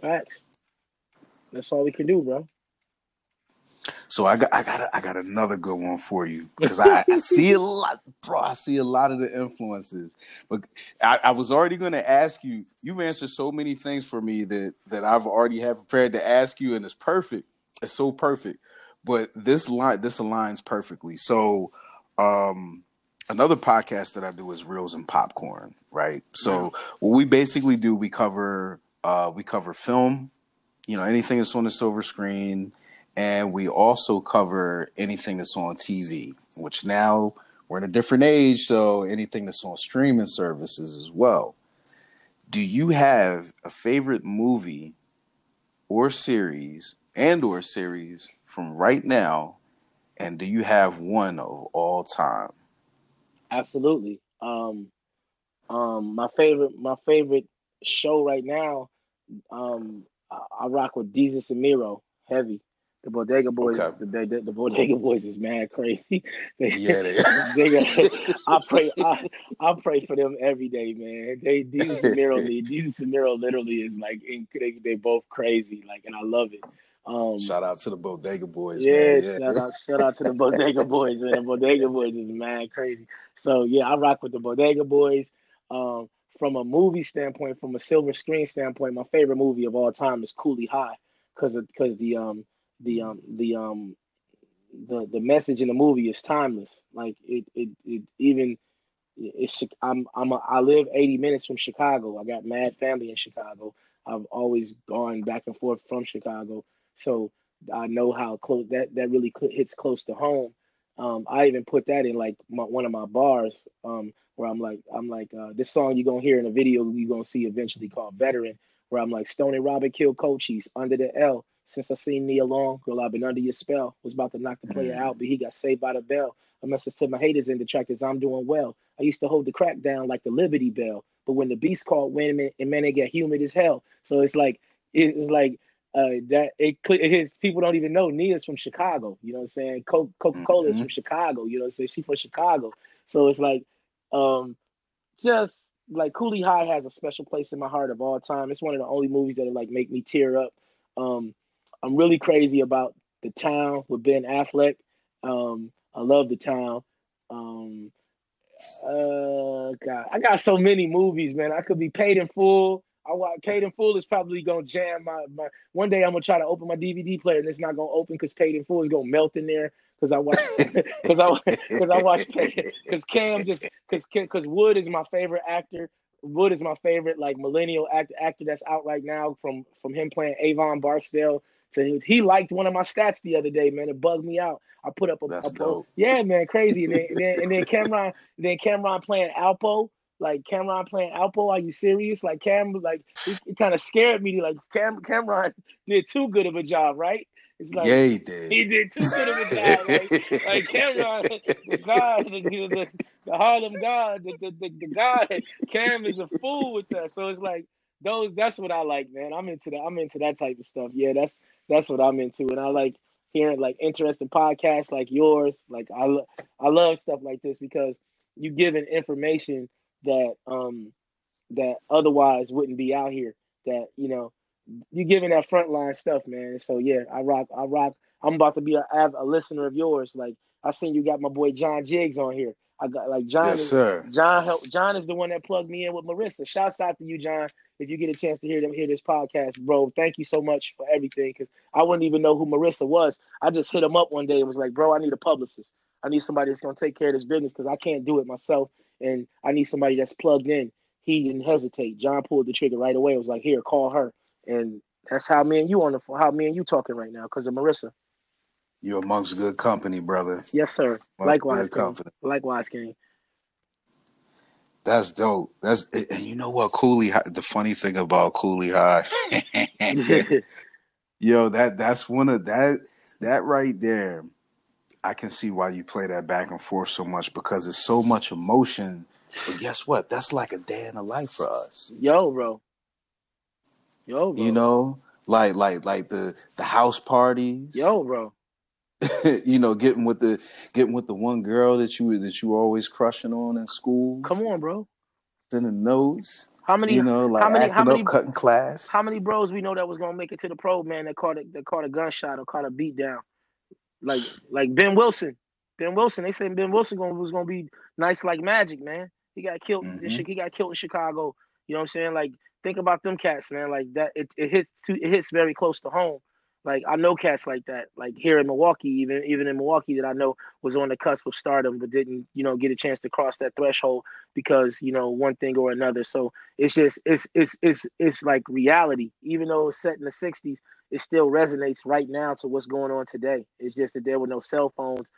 Facts. That's all we can do, bro. So I got another good one for you, because I see a lot, bro. I see a lot of the influences, but I was already going to ask you. You've answered so many things for me that I've already had prepared to ask you, and it's perfect. It's so perfect, but this aligns perfectly. So, another podcast that I do is Reels and Popcorn, right? So What we basically do, we cover film, you know, anything that's on the silver screen. And we also cover anything that's on TV, which now we're in a different age, so anything that's on streaming services as well. Do you have a favorite movie or series from right now? And do you have one of all time? Absolutely. My favorite show right now, I rock with Desus and Mero heavy. The Bodega Boys, okay. The Bodega Boys is mad crazy. I pray for them every day, man. Desus and Mero literally is like they both crazy, like, and I love it. Shout out to the Bodega Boys. Yeah, man. Shout out to the Bodega Boys, man. The Bodega Boys is mad crazy. So yeah, I rock with the Bodega Boys. From a movie standpoint, from a silver screen standpoint, my favorite movie of all time is Coolie High, because the the message in the movie is timeless. Like I live 80 minutes from Chicago. I got mad family in Chicago. I've always gone back and forth from Chicago, so I know how close that really hits close to home. I even put that in like one of my bars, where I'm like, this song you're gonna hear in a video you're gonna see eventually called Veteran, where I'm like, Stone and Robin killed Cochise under the L. Since I seen Nia Long, girl, I've been under your spell. Was about to knock the player out, but he got saved by the bell. A message to my haters and detractors, I'm doing well. I used to hold the crack down like the Liberty Bell, but when the beast called women, and man, it got humid as hell. So people don't even know Nia's from Chicago. You know what I'm saying? Coca-Cola is from Chicago. You know what I'm saying? She's from Chicago. So it's like, just like Coolie High has a special place in my heart of all time. It's one of the only movies that like make me tear up. I'm really crazy about The Town with Ben Affleck. I love The Town. God, I got so many movies, man. I could be Paid in Full. Paid in Full is probably gonna jam my. One day I'm gonna try to open my DVD player and it's not gonna open because Paid in Full is gonna melt in there because Wood is my favorite actor. Wood is my favorite like millennial actor that's out right now from him playing Avon Barksdale. So he liked one of my stats the other day, man. It bugged me out. I put up a post. Yeah, man, crazy. And then Cameron playing Alpo. Like Cameron playing Alpo, are you serious? Like it kind of scared me. Like Cameron did too good of a job, right? It's like, yeah, he did. He did too good of a job. Like Cameron, the God, the Harlem God, the God. Cam is a fool with us. So it's like that's what I like, man. I'm into that type of stuff. Yeah, that's what I'm into, and I like hearing like interesting podcasts like yours. Like I love stuff like this because you giving information that otherwise wouldn't be out here, that, you know, you're giving that frontline stuff, man. So yeah, I rock. I'm about to be a listener of yours. Like I seen you got my boy John Jiggs on here. I got like John. Yes, sir. John is the one that plugged me in with Marissa. Shouts out to you, John. If you get a chance to hear this podcast, bro, thank you so much for everything. Because I wouldn't even know who Marissa was. I just hit him up one day and was like, bro, I need a publicist. I need somebody that's gonna take care of this business because I can't do it myself. And I need somebody that's plugged in. He didn't hesitate. John pulled the trigger right away. It was like, here, call her. And that's how me and you talking right now because of Marissa. You're amongst good company, brother. Yes, sir. Likewise, King. That's dope. That's and you know what, Coolie High, the funny thing about Coolie High. Yo, that's one of that right there. I can see why you play that back and forth so much because it's so much emotion. But guess what? That's like a day in the life for us. Yo, bro. You know, like the house parties. Yo, bro. You know, getting with the one girl that you always crushing on in school. Come on, bro. Sending notes. How many? You know, like acting up, cutting class. How many bros we know that was gonna make it to the pro, man? That caught a gunshot or caught a beat down. Like Ben Wilson. They said Ben Wilson was gonna be nice like Magic, man. He got killed. Mm-hmm. He got killed in Chicago. You know what I'm saying? Like, think about them cats, man. Like that, it hits very close to home. Like I know cats like that. Like here in Milwaukee, even in Milwaukee, that I know was on the cusp of stardom, but didn't, you know, get a chance to cross that threshold because, you know, one thing or another. So it's just it's like reality. Even though it's set in the '60s. It still resonates right now to what's going on today. It's just that there were no cell phones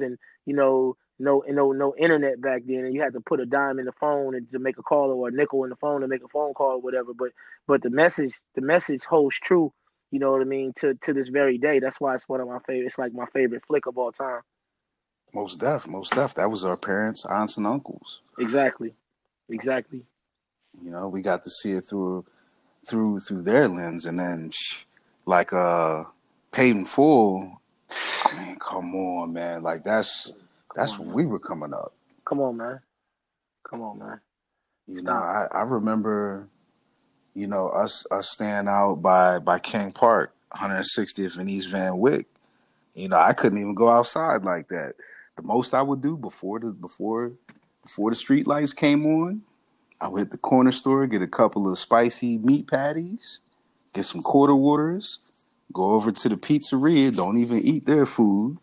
and, you know, no internet back then. And you had to put a dime in the phone and to make a call or a nickel in the phone to make a phone call or whatever. But the message holds true, you know what I mean, to this very day. That's why it's one of my favorite. It's like my favorite flick of all time. Most def. That was our parents, aunts and uncles. Exactly. You know, we got to see it through their lens, and then like Paid in Full, I mean, come on, man, like that's when we were coming up. Come on man You know, I remember, you know, us staying out by King Park 160th and East Van Wyck. You know, I couldn't even go outside like that. The most I would do before the street lights came on, I would hit the corner store, get a couple of spicy meat patties, get some quarter waters, Go over to the pizzeria, don't even eat their food,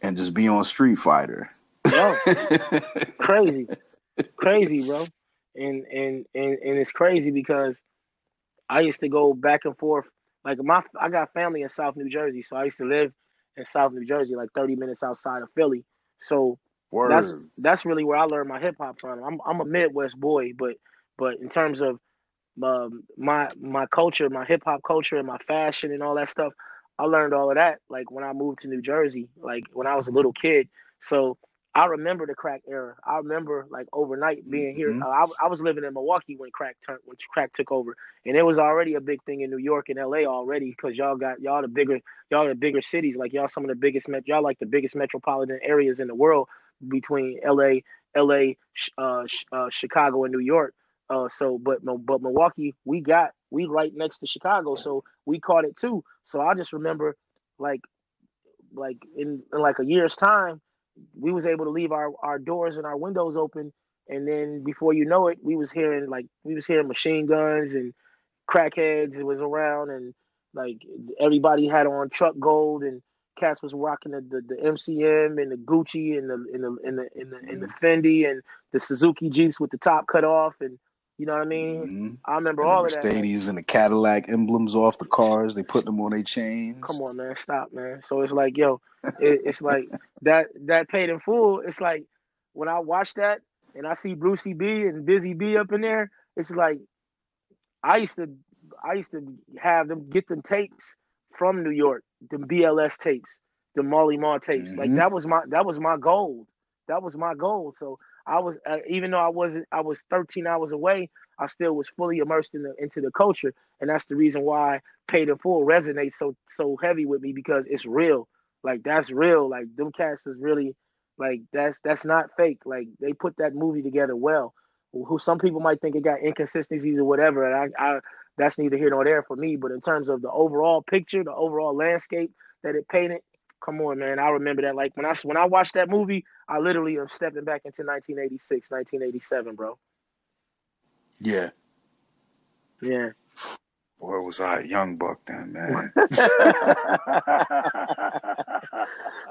and just be on Street Fighter. Yo, crazy, bro. And it's crazy because I used to go back and forth. Like I got family in South New Jersey, so I used to live in South New Jersey, like 30 minutes outside of Philly. So word. That's really where I learned my hip hop from. I'm a Midwest boy, but in terms of my culture, my hip hop culture, and my fashion and all that stuff, I learned all of that like when I moved to New Jersey, like when I was a little kid. So I remember the crack era. I remember like overnight being here. Mm-hmm. I was living in Milwaukee when crack took over, and it was already a big thing in New York and LA already, because y'all the bigger cities, like y'all some of the biggest y'all like the biggest metropolitan areas in the world between LA, Chicago, and New York. But Milwaukee, we right next to Chicago, so we caught it too. So I just remember like in like a year's time, we was able to leave our doors and our windows open, and then before you know it, we was hearing machine guns and crackheads. It was around, and like everybody had on Truck Gold, and cats was rocking the MCM and the Gucci and the Fendi and the Suzuki Jeeps with the top cut off, and you know what I mean. Mm-hmm. I remember and all of that. Mercedes and the Cadillac emblems off the cars. They put them on their chains. Come on, man, stop, man. So it's like, yo. It's like that paid in full. It's like when I watch that and I see Brucey B and Busy B up in there, it's like I used to have them get them tapes from New York, the BLS tapes, the Molly Mar tapes. Mm-hmm. Like that was my goal. That was my goal. So I was even though I was 13 hours away, I still was fully immersed into the culture, and that's the reason why paid in full resonates so heavy with me, because it's real. Like that's real. Like them cats is really, like that's not fake. Like they put that movie together well. Who some people might think it got inconsistencies or whatever, and I that's neither here nor there for me. But in terms of the overall picture, the overall landscape that it painted, come on, man. I remember that. Like when I watched that movie, I literally am stepping back into 1986, 1987, bro. Yeah. Yeah. Boy, was I a young buck then, man.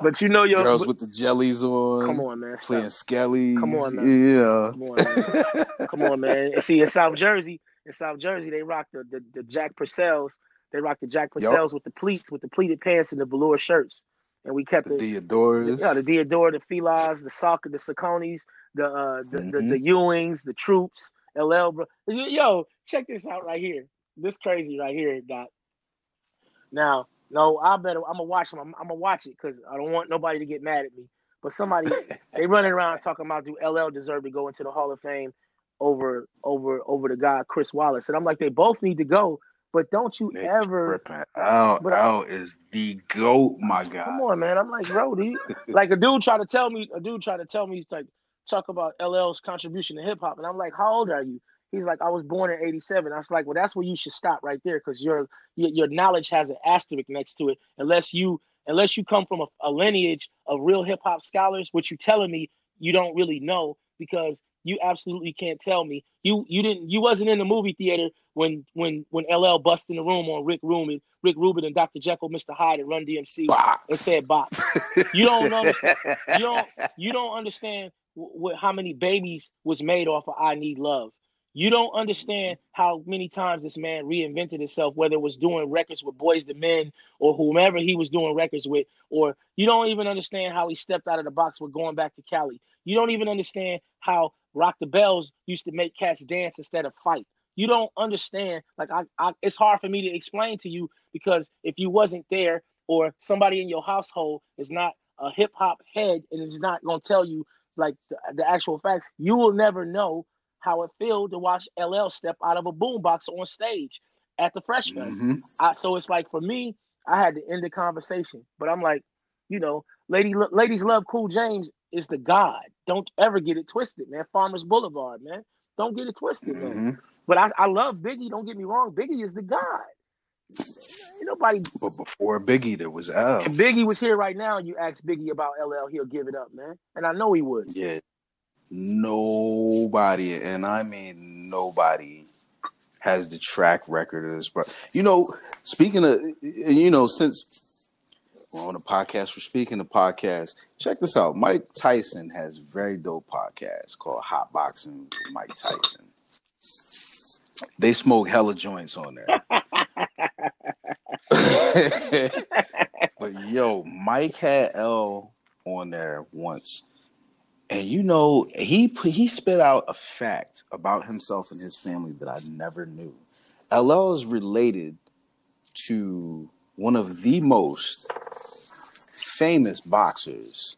But you know your girls with the jellies on. Come on, man. Playing skellies. Come on, man. Yeah. Come on, man. See, in South Jersey, they rock the Jack Purcells. They rock the Jack Purcells with the pleats, with the pleated pants and the velour shirts. And we kept the Deodorus. Yeah, the Deodora, the Filas, the Soccer, the Saconis, the Ewings, the Troops, LL. Bro. Yo, check this out right here. This crazy right here, Doc. Now, no, I'm gonna watch them. I'm gonna watch it because I don't want nobody to get mad at me. But somebody, they running around talking about, do LL deserve to go into the Hall of Fame over the guy Chris Wallace? And I'm like, they both need to go. But don't you Nick ever? LL is the GOAT, my guy. Come on, man. I'm like, bro, like a dude tried to tell me, like, talk about LL's contribution to hip hop, and I'm like, how old are you? He's like, I was born in 87. I was like, well, that's where you should stop right there, because your knowledge has an asterisk next to it. Unless you come from a lineage of real hip hop scholars, which you're telling me you don't really know, because you absolutely can't tell me you wasn't in the movie theater when LL bust in the room on Rick Rubin and Dr. Jekyll, Mr. Hyde, and Run DMC box. And said box. You don't know. You don't understand how many babies was made off of I Need Love. You don't understand how many times this man reinvented himself, whether it was doing records with Boyz II Men or whomever he was doing records with, or you don't even understand how he stepped out of the box with Going Back to Cali. You don't even understand how Rock the Bells used to make cats dance instead of fight. You don't understand. Like it's hard for me to explain to you, because if you wasn't there, or somebody in your household is not a hip hop head and is not going to tell you like the actual facts, you will never know how it felt to watch LL step out of a boombox on stage at the Fresh Fest. Mm-hmm. So it's like, for me, I had to end the conversation. But I'm like, you know, ladies love Cool James is the god. Don't ever get it twisted, man. Farmers Boulevard, man. Don't get it twisted, mm-hmm. man. But I love Biggie. Don't get me wrong. Biggie is the god. Ain't nobody. But before Biggie, there was L. If Biggie was here right now, you ask Biggie about LL, he'll give it up, man. And I know he would. Yeah. Nobody, and I mean nobody, has the track record of this, bro. You know, speaking of, you know, since we're on the podcast, we're speaking of podcasts, check this out. Mike Tyson has a very dope podcast called Hot Boxing with Mike Tyson. They smoke hella joints on there. But yo, Mike had L on there once. And you know, he spit out a fact about himself and his family that I never knew. LL is related to one of the most famous boxers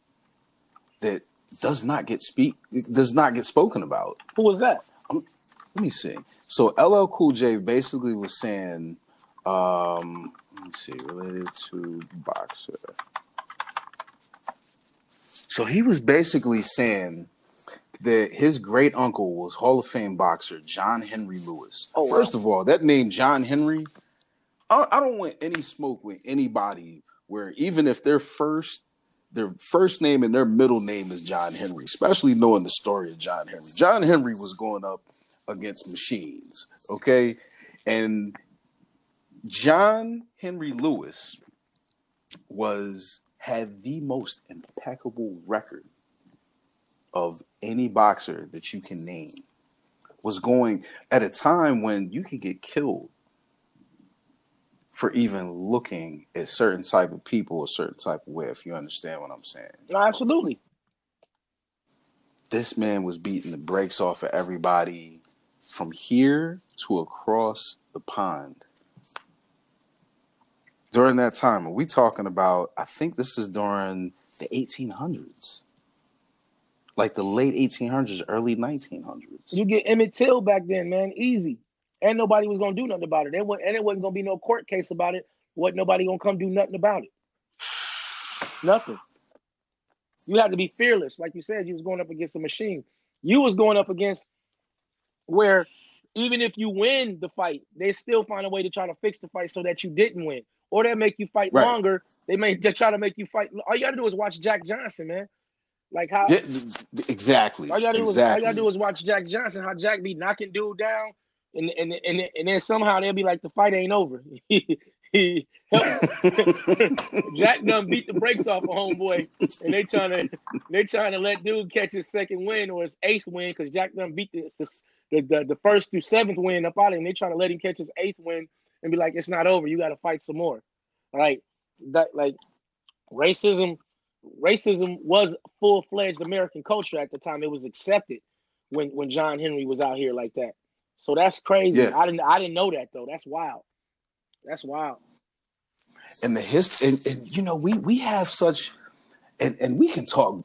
that does not get spoken about. Who was that? Let me see. So LL Cool J basically was saying, let me see, related to boxer. So he was basically saying that his great uncle was Hall of Fame boxer John Henry Lewis. Oh, first of all, that name John Henry, I don't want any smoke with anybody where even if their first name and their middle name is John Henry, especially knowing the story of John Henry. John Henry was going up against machines, okay? And John Henry Lewis had the most impeccable record of any boxer that you can name. Was going at a time when you could get killed for even looking at certain type of people a certain type of way, if you understand what I'm saying. No, absolutely. This man was beating the brakes off of everybody from here to across the pond. During that time, and we talking about, I think this is during the 1800s, like the late 1800s, early 1900s. You get Emmett Till back then, man, easy. And nobody was going to do nothing about it. And it wasn't going to be no court case about it. Wasn't nobody going to come do nothing about it. Nothing. You had to be fearless. Like you said, you was going up against a machine. You was going up against where even if you win the fight, they still find a way to try to fix the fight so that you didn't win. Or they make you fight longer. They may try to make you fight. All you got to do is watch Jack Johnson, man. Like how? Yeah, exactly. All you got to do is watch Jack Johnson. How Jack be knocking dude down, and then somehow they'll be like, the fight ain't over. Jack done beat the brakes off a homeboy, and they trying to let dude catch his second win or his eighth win because Jack done beat the first through seventh win up out of him. They trying to let him catch his eighth win. And be like, it's not over. You got to fight some more. Like that, like racism was full-fledged American culture at the time. It was accepted when John Henry was out here like that. So that's crazy. Yeah. I didn't know that though. That's wild. That's wild. And the history, and you know, we have such, and we can talk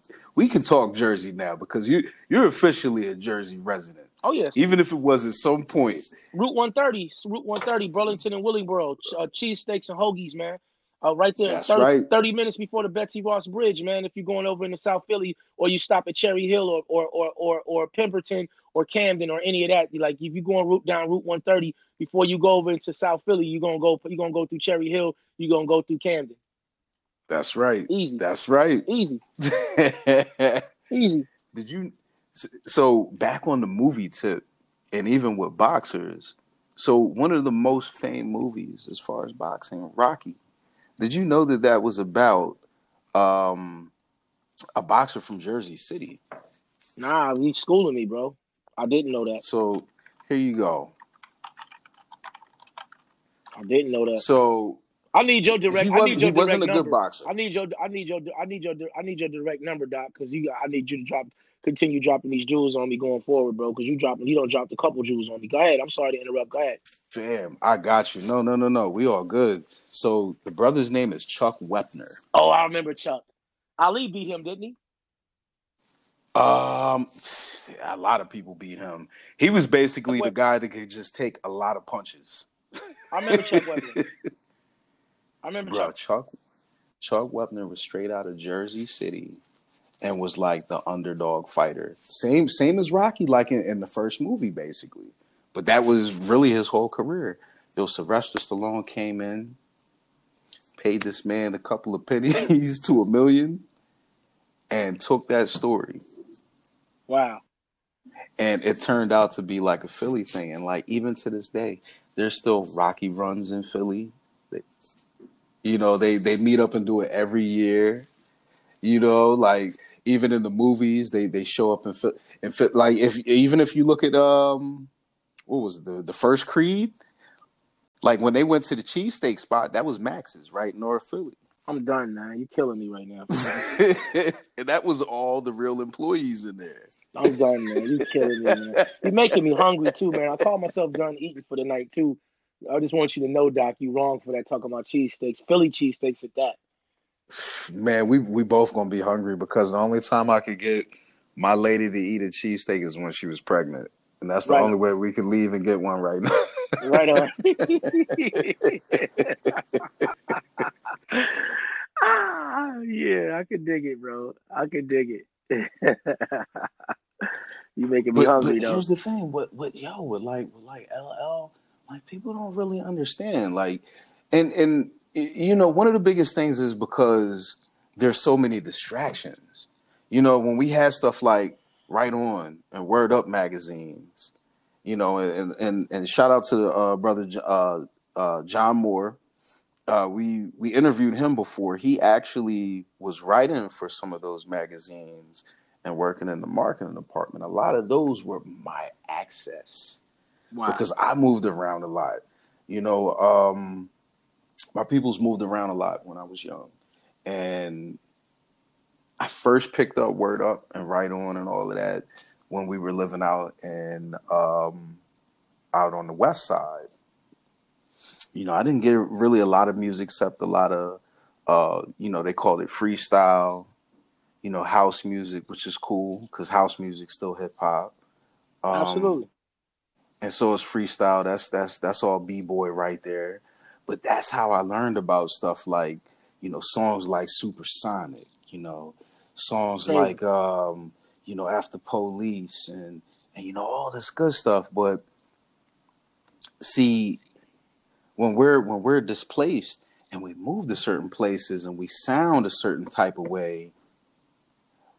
Jersey now because you're officially a Jersey resident. Oh yes. Even if it was at some point. Route 130, Burlington and Willingboro, cheesesteaks and hoagies, man. Right there, that's 30 minutes before the Betsy Ross Bridge, man. If you're going over into South Philly, or you stop at Cherry Hill, or Pemberton, or Camden, or any of that, like if you going down Route 130 before you go over into South Philly, you're gonna go through Cherry Hill, you're gonna go through Camden. That's right. Easy. That's right. Easy. Easy. So back on the movie tip, and even with boxers, so one of the most famed movies as far as boxing, Rocky. Did you know that was about a boxer from Jersey City? Nah, you schooling me, bro. I didn't know that. So here you go. I didn't know that. So I need your direct. He wasn't a good boxer. I need your direct number, Doc, because I need you to continue dropping these jewels on me going forward, bro, because you don't drop the couple jewels on me. Go ahead. I'm sorry to interrupt. Go ahead. Damn, I got you. No. We all good. So the brother's name is Chuck Wepner. Oh, I remember Chuck. Ali beat him, didn't he? A lot of people beat him. He was basically the guy that could just take a lot of punches. I remember Chuck Wepner. Chuck Wepner was straight out of Jersey City. And was like the underdog fighter, same as Rocky, like in the first movie, basically. But that was really his whole career. Yo, Sylvester Stallone came in, paid this man a couple of pennies to $1 million, and took that story. Wow. And it turned out to be like a Philly thing. And like, even to this day, there's still Rocky runs in Philly. You know, they meet up and do it every year. You know, like, even in the movies, they show up and fit. Like, if you look at what was it, the first Creed, like when they went to the cheesesteak spot, that was Max's, right, North Philly. I'm done, man. You're killing me right now. And that was all the real employees in there. I'm done, man. You're killing me, man. You're making me hungry too, man. I call myself done eating for the night too. I just want you to know, Doc, you wrong for that talking about cheesesteaks, Philly cheesesteaks at that. Man, we both gonna be hungry because the only time I could get my lady to eat a cheesesteak is when she was pregnant, and that's the only way we could leave and get one right now. Right on. Yeah, I could dig it, bro. I could dig it. You making me hungry, though. Here's the thing: with LL, like, people don't really understand, like, and. You know, one of the biggest things is because there's so many distractions. You know, when we had stuff like Right On and Word Up magazines, you know, and shout out to the brother John Moore. We interviewed him before. He actually was writing for some of those magazines and working in the marketing department. A lot of those were my access. Wow. Because I moved around a lot, you know. My people's moved around a lot when I was young, and I first picked up Word Up and Right On and all of that when we were living out and out on the West Side. You know, I didn't get really a lot of music except a lot of, you know, they called it freestyle, you know, house music, which is cool because house music's still hip hop. Absolutely. And so it's freestyle. That's all B-boy right there. But that's how I learned about stuff like, you know, songs like Supersonic, you know, songs like, you know, After Police and, you know, all this good stuff. But see, when we're displaced and we move to certain places and we sound a certain type of way,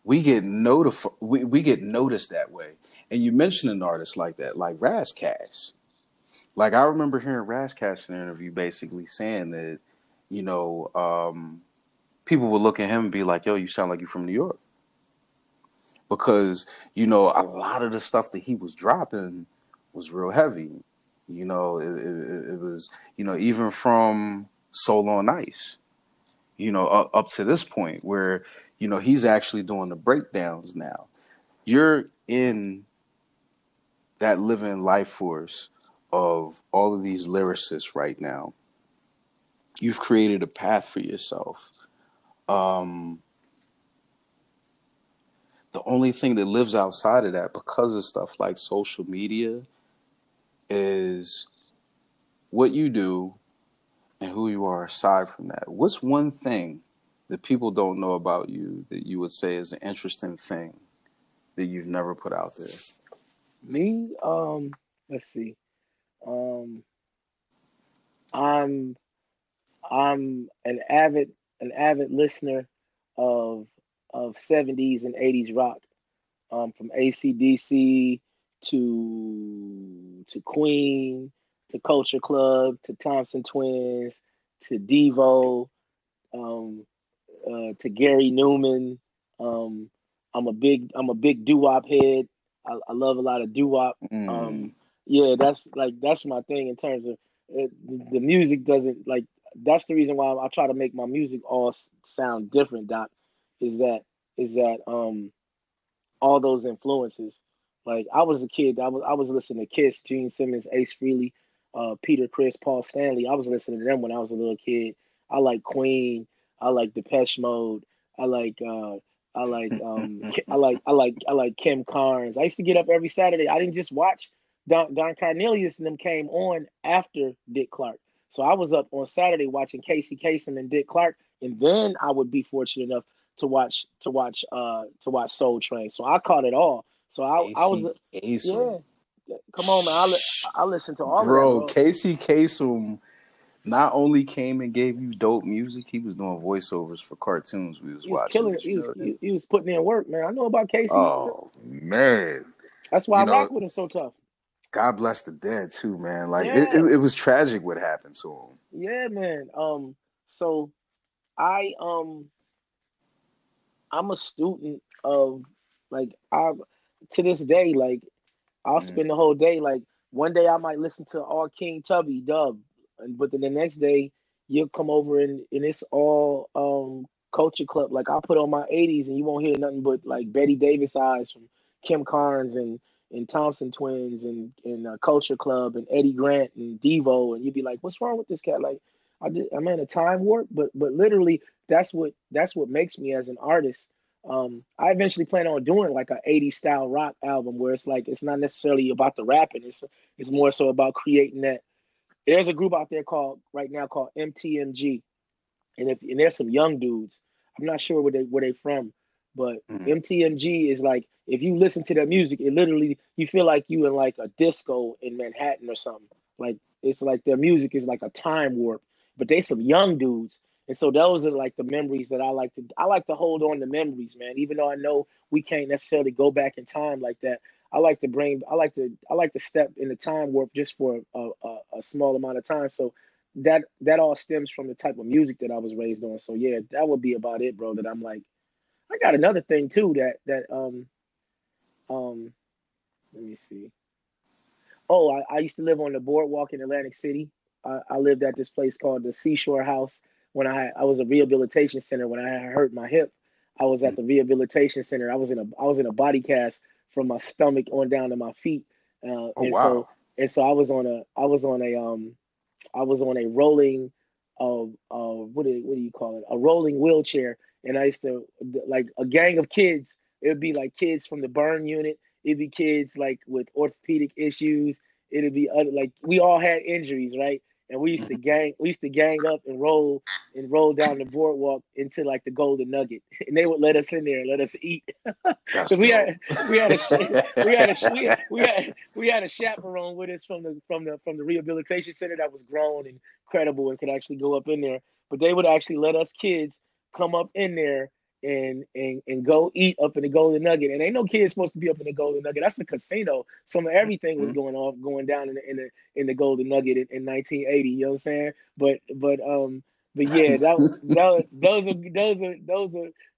we get noticed that way. And you mentioned an artist like that, like Raz Kass. Like, I remember hearing Raz Kass in an interview basically saying that, you know, people would look at him and be like, yo, you sound like you're from New York. Because, you know, a lot of the stuff that he was dropping was real heavy. You know, it was, you know, even from Soul on Ice, you know, up to this point where, you know, he's actually doing the breakdowns now. You're in that living life force of all of these lyricists right now. You've created a path for yourself. The only thing that lives outside of that, because of stuff like social media, is what you do and who you are aside from that. What's one thing that people don't know about you that you would say is an interesting thing that you've never put out there? Me? Let's see. I'm an avid listener of 70s and 80s rock, from AC/DC to Queen to Culture Club to Thompson Twins to Devo, to Gary Newman. I'm a big doo-wop head. I love a lot of doo-wop. Yeah, that's my thing in terms of it, the music doesn't, like, that's the reason why I try to make my music all sound different, Doc, is that all those influences. Like, I was a kid, I was listening to Kiss, Gene Simmons, Ace Frehley, Peter Criss, Paul Stanley. I was listening to them when I was a little kid. I like Queen, I like Depeche Mode, I like Kim Carnes. I used to get up every Saturday. I didn't just watch Don Cornelius and them came on after Dick Clark. So I was up on Saturday watching Casey Kasem and Dick Clark, and then I would be fortunate enough to watch Soul Train. So I caught it all. So I was come on, man. I listened to all of that, bro. Casey Kasem not only came and gave you dope music, he was doing voiceovers for cartoons we was watching. He was putting in work, man. I know about Casey. Oh, man. That's why I rock with him so tough. God bless the dead too, man. Like it was tragic what happened to him. Yeah, man. So I'm a student of to this day, I'll spend the whole day. One day I might listen to R. King Tubby Dub, but then the next day you'll come over and it's all culture club. Like, I'll put on my 80s and you won't hear nothing but Betty Davis eyes from Kim Carnes and Thompson Twins and Culture Club and Eddie Grant and Devo, and you'd be like, what's wrong with this cat? I'm in a time warp, but literally that's what makes me as an artist. I eventually plan on doing an 80s style rock album where it's it's not necessarily about the rapping. It's more so about creating that. There's a group out there right now called MTMG. And there's some young dudes. I'm not sure where they from, but MTMG is if you listen to their music, it literally, you feel like you in a disco in Manhattan or something. It's their music is a time warp, but they some young dudes. And so those are the memories that I like to hold on to memories, man. Even though I know we can't necessarily go back in time like that, I like to step in the time warp just for a small amount of time. So that all stems from the type of music that I was raised on. So yeah, that would be about it, bro. That I'm I got another thing too that let me see. Oh, I used to live on the boardwalk in Atlantic City. I lived at this place called the Seashore House. When I was a rehabilitation center, when I had hurt my hip, I was at the rehabilitation center. I was in a body cast from my stomach on down to my feet. So I was on a rolling a rolling wheelchair, and I used to a gang of kids. It would be kids from the burn unit. It'd be kids with orthopedic issues. It'd be we all had injuries, right? And we used to gang up and roll down the boardwalk into the Golden Nugget, and they would let us in there and let us eat. We had a chaperone with us from the rehabilitation center that was grown and credible and could actually go up in there. But they would actually let us kids come up in there and go eat up in the Golden Nugget. And ain't no kids supposed to be up in the Golden Nugget. That's a casino. Some of everything was going down in the Golden Nugget in 1980. You know what I'm saying? But yeah, that was,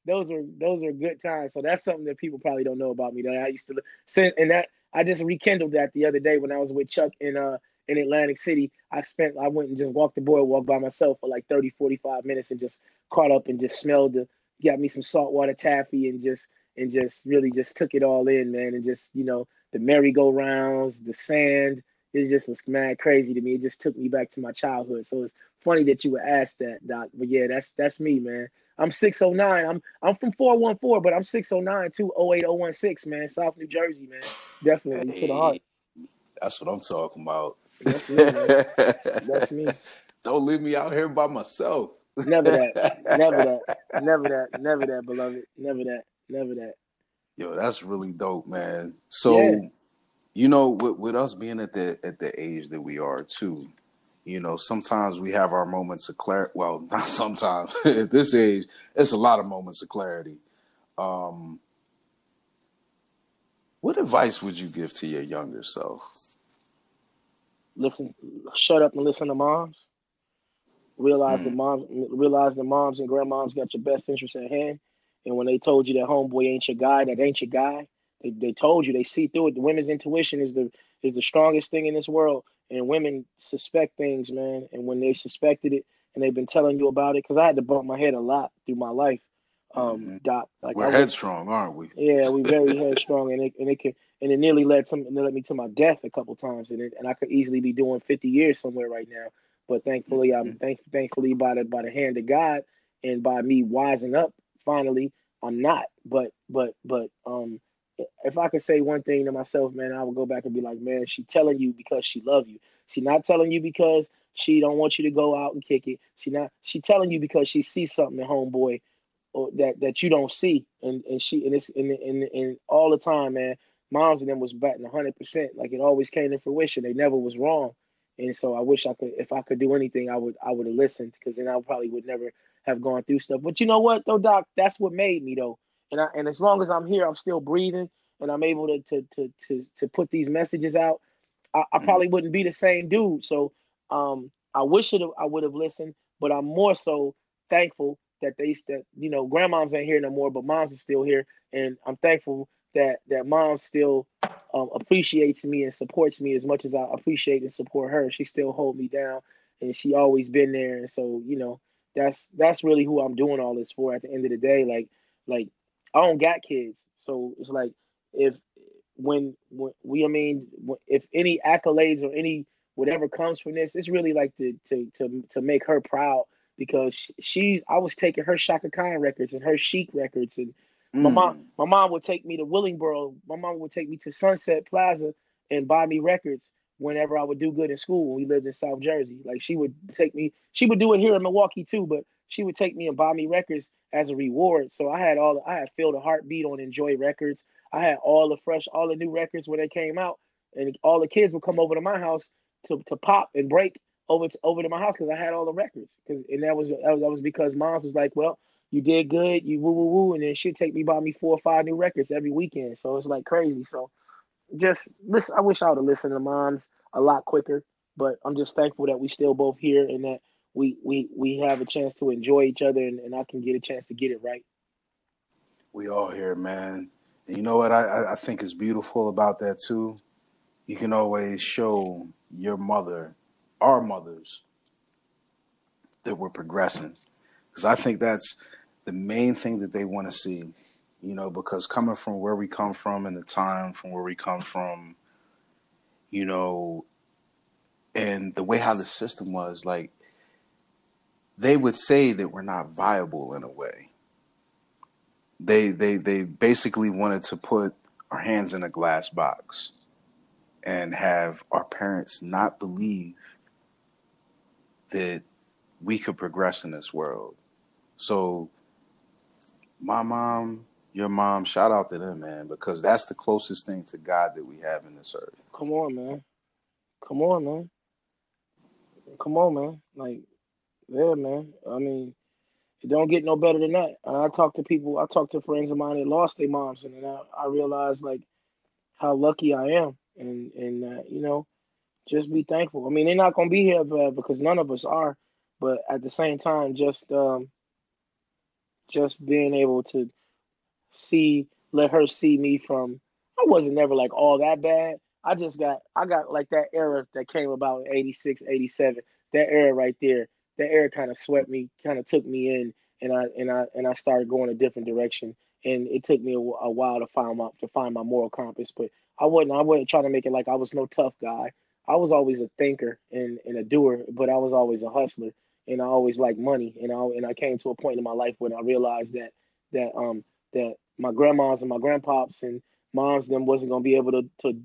those are good times. So that's something that people probably don't know about me that I used to since, and that I just rekindled that the other day when I was with Chuck in Atlantic City. I went and just walked the boardwalk by myself for 30-45 minutes and just caught up and just smelled got me some saltwater taffy and just really just took it all in, man. And just, the merry-go-rounds, the sand, it just was mad crazy to me. It just took me back to my childhood. So it's funny that you would ask that, Doc. But yeah, that's me, man. I'm 609. I'm from 414, but I'm 609 to 08016, man. South New Jersey, man. Definitely to the heart. That's what I'm talking about. That's me, man. That's me. Don't leave me out here by myself. Never that, beloved. Never that. Yo, that's really dope, man. So, with us being at the age that we are too, sometimes we have our moments of clarity. Well, not sometimes. At this age, it's a lot of moments of clarity. What advice would you give to your younger self? Listen, shut up and listen to moms. Realize the moms and grandmoms got your best interest at hand. And when they told you that homeboy ain't your guy, that ain't your guy, they told you, they see through it. The women's intuition is the strongest thing in this world. And women suspect things, man. And when they suspected it and they've been telling you about it, because I had to bump my head a lot through my life, Doc. We're headstrong, aren't we? Yeah, we're very headstrong. And it nearly led me to my death a couple times. And I could easily be doing 50 years somewhere right now. But thankfully, thankfully by the hand of God and by me wising up, finally, I'm not. But if I could say one thing to myself, man, I would go back and be like, man, she telling you because she love you. She not telling you because she don't want you to go out and kick it. She telling you because she sees something in homeboy or that you don't see. And all the time, man, moms and them was batting 100%. It always came to fruition. They never was wrong. And so I wish if I could do anything, I would have listened, because then I probably would never have gone through stuff. But you know what, though, Doc, that's what made me, though. And as long as I'm here, I'm still breathing. when I'm able to put these messages out, I probably wouldn't be the same dude. So I wish I would have listened, but I'm more so thankful that grandmoms ain't here no more, but moms are still here, and I'm thankful that mom still appreciates me and supports me as much as I appreciate and support her. She still hold me down, and she always been there. And so, that's really who I'm doing all this for at the end of the day. Like I don't got kids. So it's like, if any accolades or any whatever comes from this, it's really like to make her proud, because I was taking her Shaka Khan records and her Chic records, and my mom would take me to Willingboro. My mom would take me to Sunset Plaza and buy me records whenever I would do good in school. When we lived in South Jersey, like she would take me. She would do it here in Milwaukee too, but she would take me and buy me records as a reward. So I had Feel the Heartbeat on Enjoy Records. I had all the new records when they came out, and all the kids would come over to my house to pop and break over to my house because I had all the records. And that was because moms was like, well, you did good, you woo woo woo, and then she'd take me, buy me 4 or 5 new records every weekend. So it's like crazy. So just listen. I wish I would have listened to moms a lot quicker, but I'm just thankful that we still both here and that we have a chance to enjoy each other, and I can get a chance to get it right. We all here, man. And you know what I think is beautiful about that too? You can always show your mother, our mothers, that we're progressing. Because I think that's the main thing that they want to see, because coming from where we come from and the time from where we come from, and the way how the system was, like, they would say that we're not viable in a way. They basically wanted to put our hands in a glass box and have our parents not believe that we could progress in this world. So my mom, your mom, shout out to them, man, because that's the closest thing to God that we have in this earth. Come on, man. Like, yeah, man. I mean, it don't get no better than that. And I talk to friends of mine that lost their moms, and I realize, like, how lucky I am. And just be thankful. I mean, they're not going to be here forever, because none of us are. But at the same time, just being able to let her see me from, I wasn't never like all that bad. I got like that era that came about in 86, 87, that era right there. That era kind of swept me, kind of took me in, and I started going a different direction. And it took me a while to find my moral compass. But I wasn't trying to make it like I was no tough guy. I was always a thinker and a doer, but I was always a hustler, and I always liked money. And I came to a point in my life when I realized that my grandmas and my grandpops and moms them wasn't gonna be able to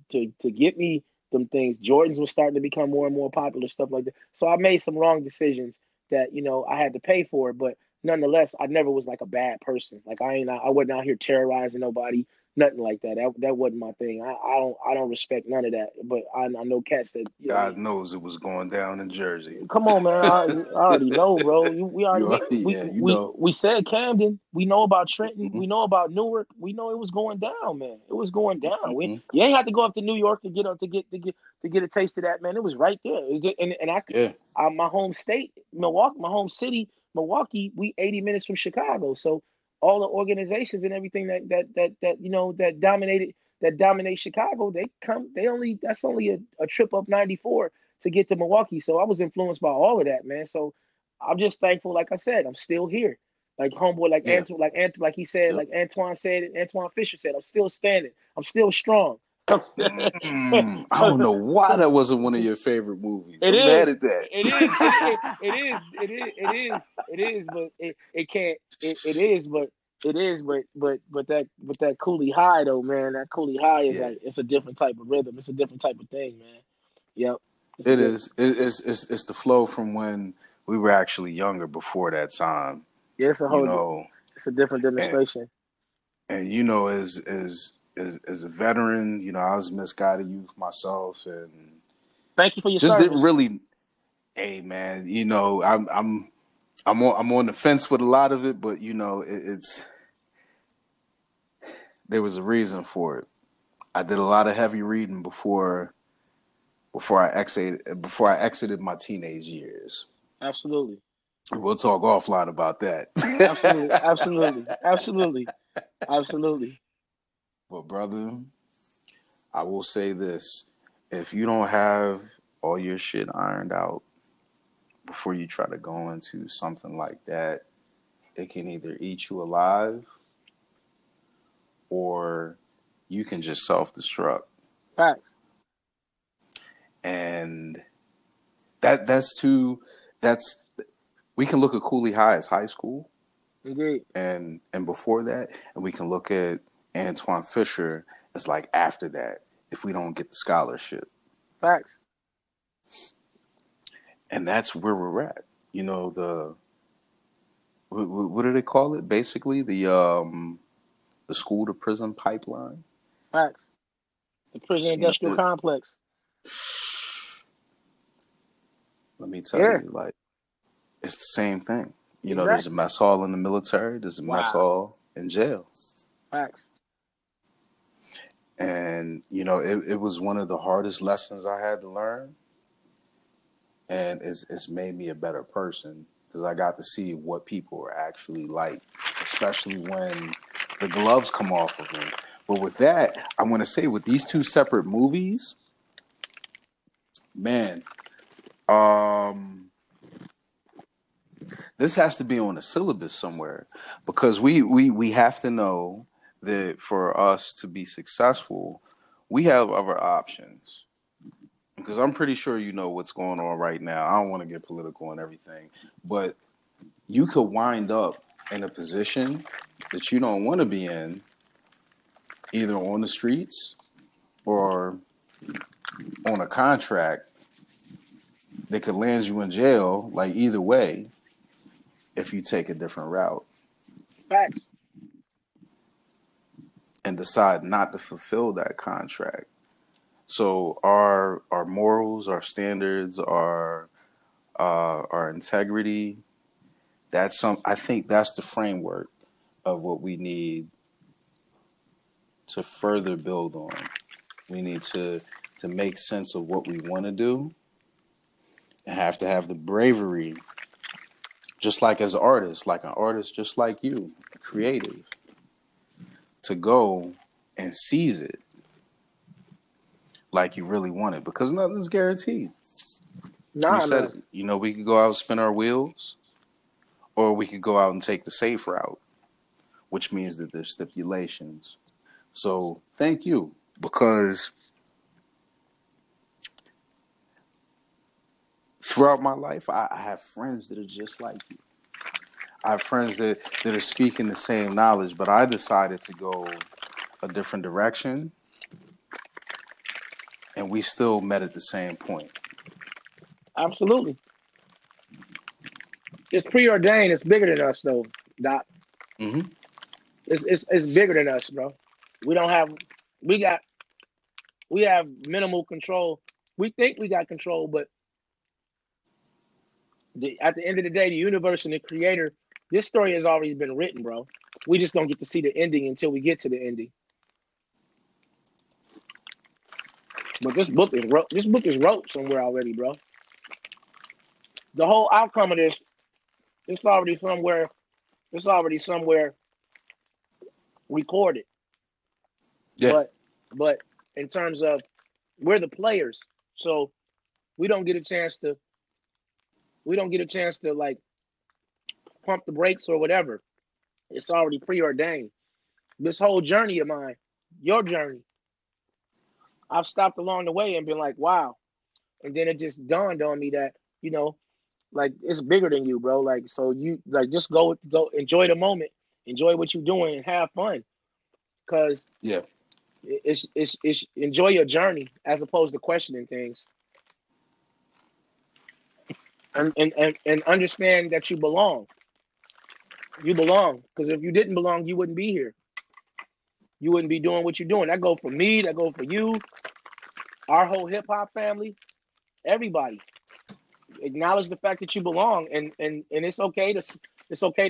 get me them things. Jordans was starting to become more and more popular, stuff like that. So I made some wrong decisions that, I had to pay for, but nonetheless, I never was like a bad person. Like I wasn't out here terrorizing nobody, nothing like that. That wasn't my thing. I don't respect none of that. But I know cats that God knows it was going down in Jersey. Come on, man. I already know, bro. We said Camden. We know about Trenton. Mm-hmm. We know about Newark. We know it was going down, man. It was going down. Mm-hmm. You ain't have to go up to New York to get a taste of that, man. It was right there. My home state, Milwaukee, my home city. Milwaukee, we 80 minutes from Chicago. So all the organizations and everything that dominate Chicago, that's only a trip up 94 to get to Milwaukee. So I was influenced by all of that, man. So I'm just thankful, like I said, I'm still here. Like homeboy, like Antoine said, and Antoine Fisher said, I'm still standing. I'm still strong. I don't know why that wasn't one of your favorite movies. I'm mad at that. But that Cooley High though, man. That Cooley High is like, it's a different type of rhythm. It's a different type of thing, man. Yep. It's the flow from when we were actually younger before that time. Yeah, it's a whole it's a different demonstration. And as a veteran, I was misguided youth myself, and thank you for your service. Didn't really. Hey, man, I'm on the fence with a lot of it, but there was a reason for it. I did a lot of heavy reading before I exited my teenage years. Absolutely. We'll talk offline about that. Absolutely. But brother, I will say this. If you don't have all your shit ironed out before you try to go into something like that, it can either eat you alive or you can just self-destruct. Facts. And we can look at Cooley High as high school. Indeed. And before that, and we can look at Antoine Fisher as like after that, if we don't get the scholarship. Facts. And that's where we're at. You know, what do they call it? Basically, the school to prison pipeline. Facts. The prison industrial complex. Let me tell you, like, it's the same thing. You know, there's a mess hall in the military. There's a mess hall in jail. Facts. And, you know, it was one of the hardest lessons I had to learn. And it's made me a better person because I got to see what people are actually like, especially when the gloves come off of them. But with that, I want to say with these two separate movies, man, this has to be on a syllabus somewhere because we have to know that for us to be successful, we have other options. Because I'm pretty sure you know what's going on right now. I don't want to get political and everything, but you could wind up in a position that you don't want to be in, either on the streets or on a contract that could land you in jail, like either way, if you take a different route. Facts. And decide not to fulfill that contract. So our morals, our standards, our integrity, I think that's the framework of what we need to further build on. We need to make sense of what we want to do and have to have the bravery, just like as artists, like an artist just like you, creative, to go and seize it. Like you really want it, because nothing's guaranteed. Nah, you said it. You know, we could go out and spin our wheels, or we could go out and take the safe route, which means that there's stipulations. So thank you, because throughout my life, I have friends that are just like you. I have friends that are speaking the same knowledge, but I decided to go a different direction. And we still met at the same point. Absolutely. It's preordained. It's bigger than us, though, Doc. Mm-hmm. It's bigger than us, bro. We have minimal control. We think we got control, but at the end of the day, the universe and the creator, this story has already been written, bro. We just don't get to see the ending until we get to the ending. But this book is wrote somewhere already, bro. The whole outcome of this, it's already somewhere recorded. Yeah. But in terms of we're the players, so we don't get a chance to like pump the brakes or whatever. It's already preordained. This whole journey of mine, your journey, I've stopped along the way and been like, wow. And then it just dawned on me that, you know, like it's bigger than you, bro. Like, so you like, just go enjoy the moment, enjoy what you're doing and have fun. Cause yeah, it's enjoy your journey as opposed to questioning things and understand that you belong. You belong. Cause if you didn't belong, you wouldn't be here. You wouldn't be doing what you're doing. That go for me. That go for you. Our whole hip hop family. Everybody. Acknowledge the fact that you belong, and it's okay to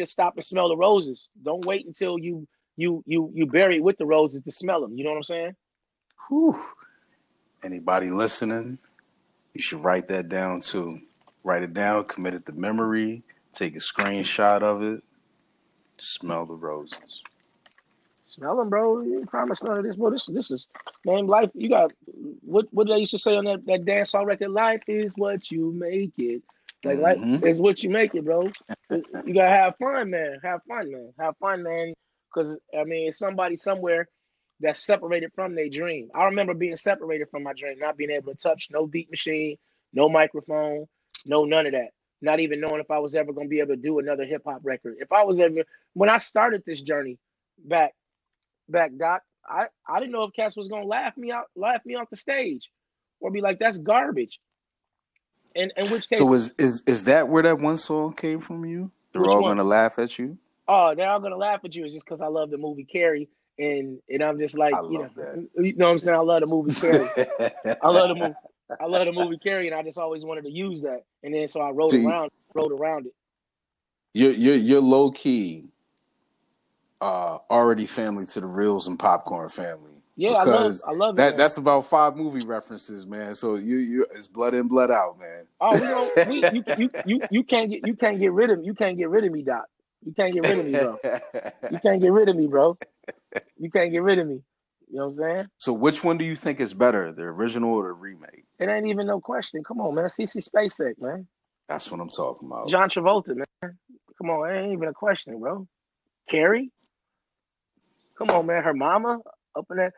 stop and smell the roses. Don't wait until you bury it with the roses to smell them. You know what I'm saying? Whew. Anybody listening, you should write that down too. Write it down, commit it to memory, take a screenshot of it. Smell the roses. Smell them, bro. You ain't promised none of this. Well, this is, man, life. You got, what did I used to say on that dancehall record? Life is what you make it. Like, life is what you make it, bro. You got to have fun, man. Because, I mean, somebody somewhere that's separated from their dream. I remember being separated from my dream, not being able to touch no beat machine, no microphone, no none of that. Not even knowing if I was ever going to be able to do another hip-hop record. When I started this journey back, Doc, I didn't know if Cass was going to laugh me off the stage or be like, that's garbage. In which case. So is that where that one song came from you? They're all going to laugh at you? Oh, they're all going to laugh at you. It's just because I love the movie Carrie. And I'm just like, you know what I'm saying? I love the movie Carrie. I love the movie Carrie, and I just always wanted to use that. And then so I rode around it. You're low key already family to the Reels and Popcorn family. Yeah, I love that. That's about 5 movie references, man. So you it's blood in, blood out, man. Oh, you can't get rid of me, Doc. You can't get rid of me, bro. You can't get rid of me. You know what I'm saying? So which one do you think is better, the original or the remake? It ain't even no question. Come on, man. CC Spacek, man. That's what I'm talking about. John Travolta, man. Come on, it ain't even a question, bro. Carrie? Come on, man. Her mama up in that.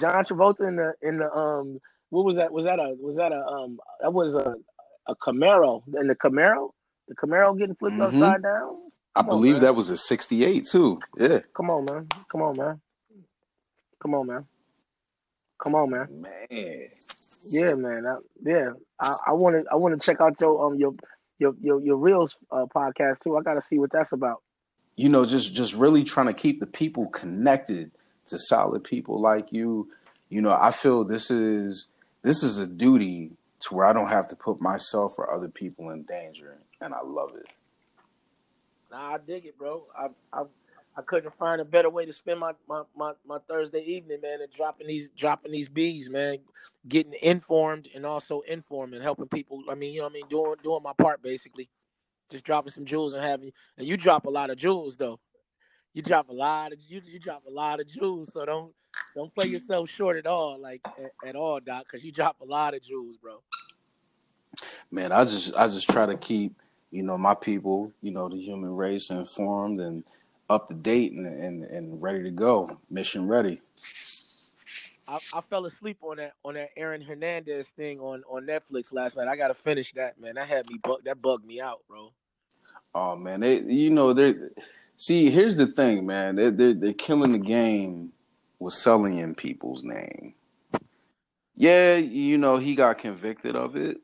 John Travolta in the what was that? Was that a Camaro? In the Camaro? The Camaro getting flipped upside down? I believe that was a 1968 too. Yeah. Come on, man. Man. Yeah, man. I want to check out your Reels podcast too. I got to see what that's about. You know, just really trying to keep the people connected to solid people like you. You know, I feel this is a duty to where I don't have to put myself or other people in danger, and I love it. Nah, I dig it, bro. I couldn't find a better way to spend my Thursday evening, man, and dropping these bees, man, getting informed and also informing, helping people. I mean, you know what I mean? Doing my part, basically. Just dropping some jewels and you drop a lot of jewels though. You drop a lot of jewels. So don't play yourself short at all, at all, Doc, because you drop a lot of jewels, bro. Man, I just try to keep, you know, my people, you know, the human race informed and up to date and ready to go, mission ready. I fell asleep on that Aaron Hernandez thing on Netflix last night. I gotta finish that, man. That bugged me out, bro. Oh man, here's the thing, man. They're killing the game with selling in people's name. Yeah, you know he got convicted of it.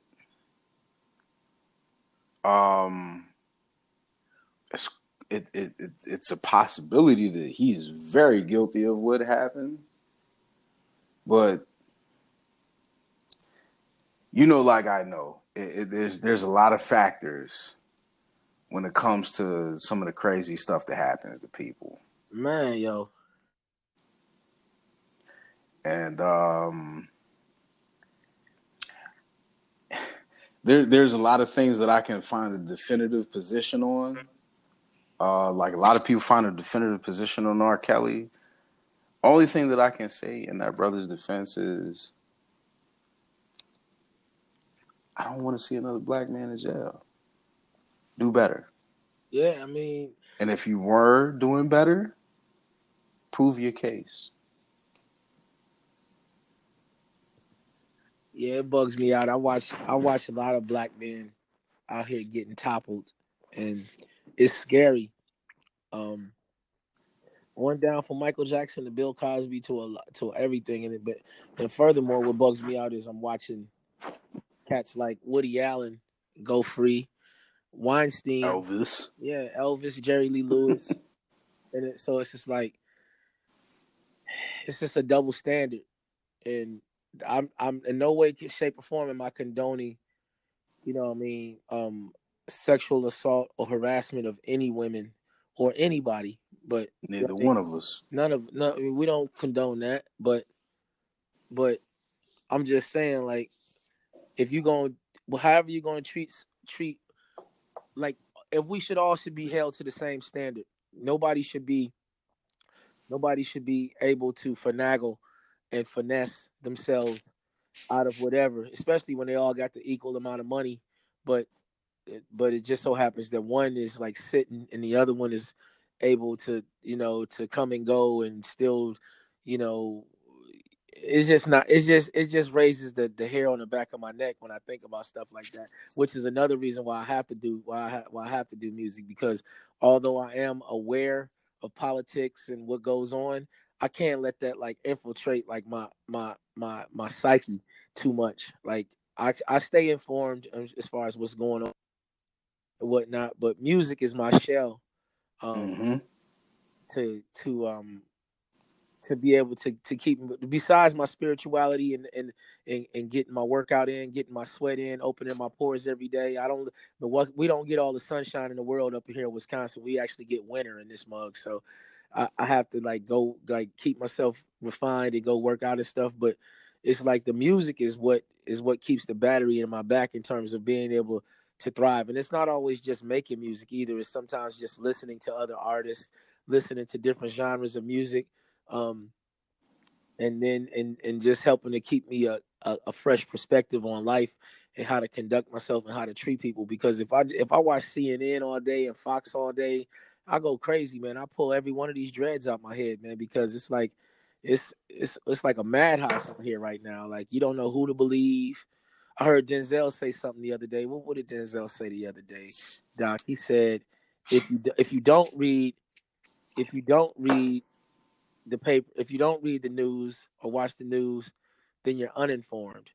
It's a possibility that he is very guilty of what happened, but you know, like I know, there's a lot of factors when it comes to some of the crazy stuff that happens to people. Man, yo, and there's a lot of things that I can find a definitive position on. Like a lot of people find a definitive position on R. Kelly. Only thing that I can say in that brother's defense is I don't want to see another black man in jail. Do better. Yeah, I mean... And if you were doing better, prove your case. Yeah, it bugs me out. I watch a lot of black men out here getting toppled and... It's scary. One down from Michael Jackson to Bill Cosby to everything in it. But furthermore, what bugs me out is I'm watching cats like Woody Allen go free, Weinstein, Elvis, Jerry Lee Lewis, and so it's just like it's just a double standard. And I'm in no way, shape, or form am I condoning, you know what I mean, sexual assault or harassment of any women or anybody, but neither one of us. None of we don't condone that, but But I'm just saying, like, if you going, however you're going to treat, like, if we should all should be held to the same standard. Nobody should be able to finagle and finesse themselves out of whatever, especially when they all got the equal amount of money. But it just so happens that one is like sitting and the other one is able to, you know, to come and go and still, you know, it just raises the hair on the back of my neck when I think about stuff like that, which is another reason why I have to do, why I have to do music, because although I am aware of politics and what goes on, I can't let that like infiltrate like my psyche too much. Like I stay informed as far as what's going on and whatnot, but music is my shell. Mm-hmm. To be able to keep, besides my spirituality and getting my workout in, getting my sweat in, opening my pores every day. We don't get all the sunshine in the world up here in Wisconsin. We actually get winter in this mug. So I have to like go, like keep myself refined and go work out and stuff. But it's like the music is what keeps the battery in my back in terms of being able to thrive. And it's not always just making music either. It's sometimes just listening to other artists, listening to different genres of music. And just helping to keep me a fresh perspective on life and how to conduct myself and how to treat people. Because if I watch CNN all day and Fox all day, I go crazy, man. I pull every one of these dreads out my head, man, because it's like it's like a madhouse up here right now. Like you don't know who to believe. I heard Denzel say something the other day. What did Denzel say the other day, Doc? He said, if you don't read the paper, if you don't read the news or watch the news, then you're uninformed.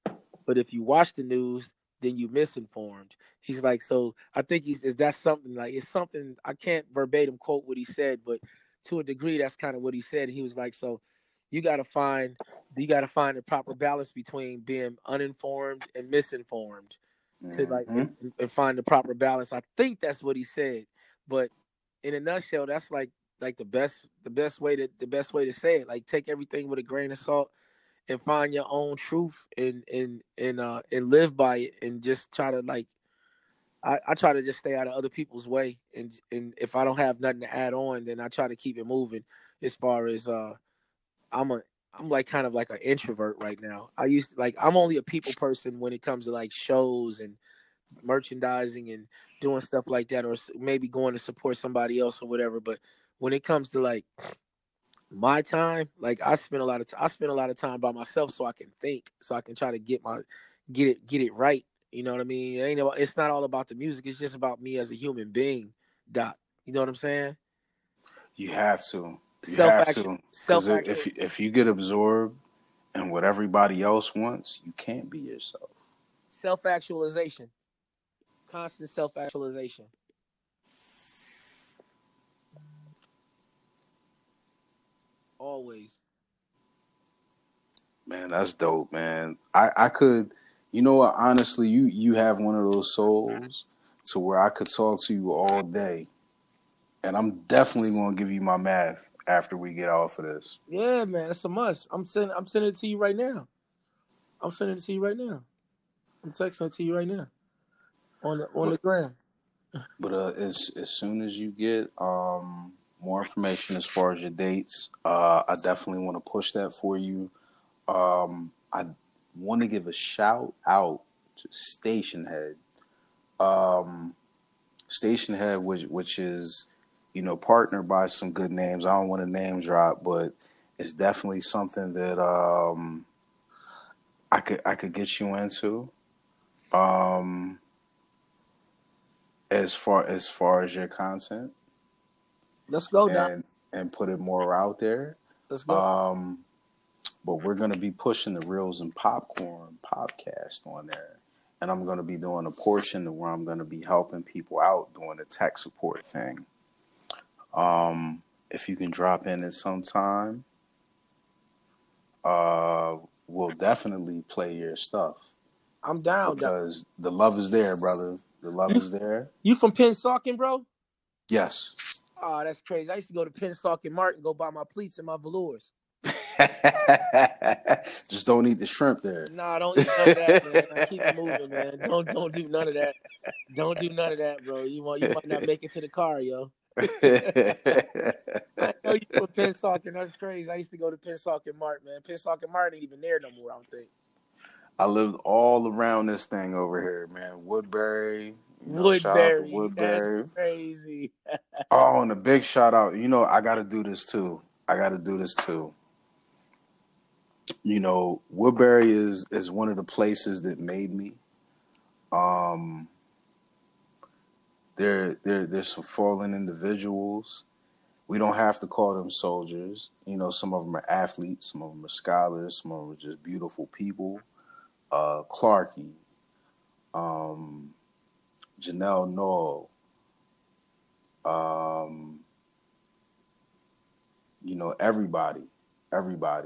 But if you watch the news, then you misinformed. He's like, so I think that's something like, it's something I can't verbatim quote what he said, but to a degree, that's kind of what he said. He was like, so you got to find the proper balance between being uninformed and misinformed, mm-hmm. to like and find the proper balance. I think that's what he said, but in a nutshell, that's like the best way to say it. Like take everything with a grain of salt and find your own truth and live by it, and just try to like I try to just stay out of other people's way, and if I don't have nothing to add on, then I try to keep it moving. As far as I'm like kind of like an introvert right now. I used to like, I'm only a people person when it comes to like shows and merchandising and doing stuff like that, or maybe going to support somebody else or whatever. But when it comes to like my time, like I spend a lot of time by myself so I can think, so I can try to get it right. You know what I mean? It's not all about the music. It's just about me as a human being, Doc. You know what I'm saying? You have to. Self-action. If you get absorbed in what everybody else wants, you can't be yourself. Self-actualization. Constant self-actualization. Always. Man, that's dope, man. I could, you know what, honestly, you have one of those souls to where I could talk to you all day. And I'm definitely gonna give you my math after we get off of this. Yeah, man, it's a must. I'm sending it to you right now. I'm texting it to you right now. On the gram. But as soon as you get more information as far as your dates, I definitely want to push that for you. I want to give a shout out to Station Head. Station Head, which is, you know, partnered by some good names. I don't want to name drop, but it's definitely something that I could get you into. As far as your content. Let's go, Doc. And put it more out there. Let's go. But we're going to be pushing the Reels and Popcorn podcast on there. And I'm going to be doing a portion where I'm going to be helping people out doing the tech support thing. If you can drop in at some time, we'll definitely play your stuff. I'm down, because the love is there, brother. The love is there. You from Pennsauken, bro? Yes. Oh, that's crazy. I used to go to Pennsauken Mart and go buy my pleats and my velours. Just don't eat the shrimp there. Nah, don't eat none of that, man. I keep it moving, man. Don't do none of that. Don't do none of that, bro. You might not make it to the car, yo. I know you from Pennsauken. That's crazy. I used to go to Pennsauken Mart, man. Pennsauken Mart ain't even there no more, I don't think. I lived all around this thing over here, man. Woodbury. Woodbury. That's crazy. Oh, and a big shout out. I got to do this too. Woodbury is one of the places that made me. There's some fallen individuals. We don't have to call them soldiers. Some of them are athletes, some of them are scholars, some of them are just beautiful people. Clarkie, Janelle Noel, everybody. I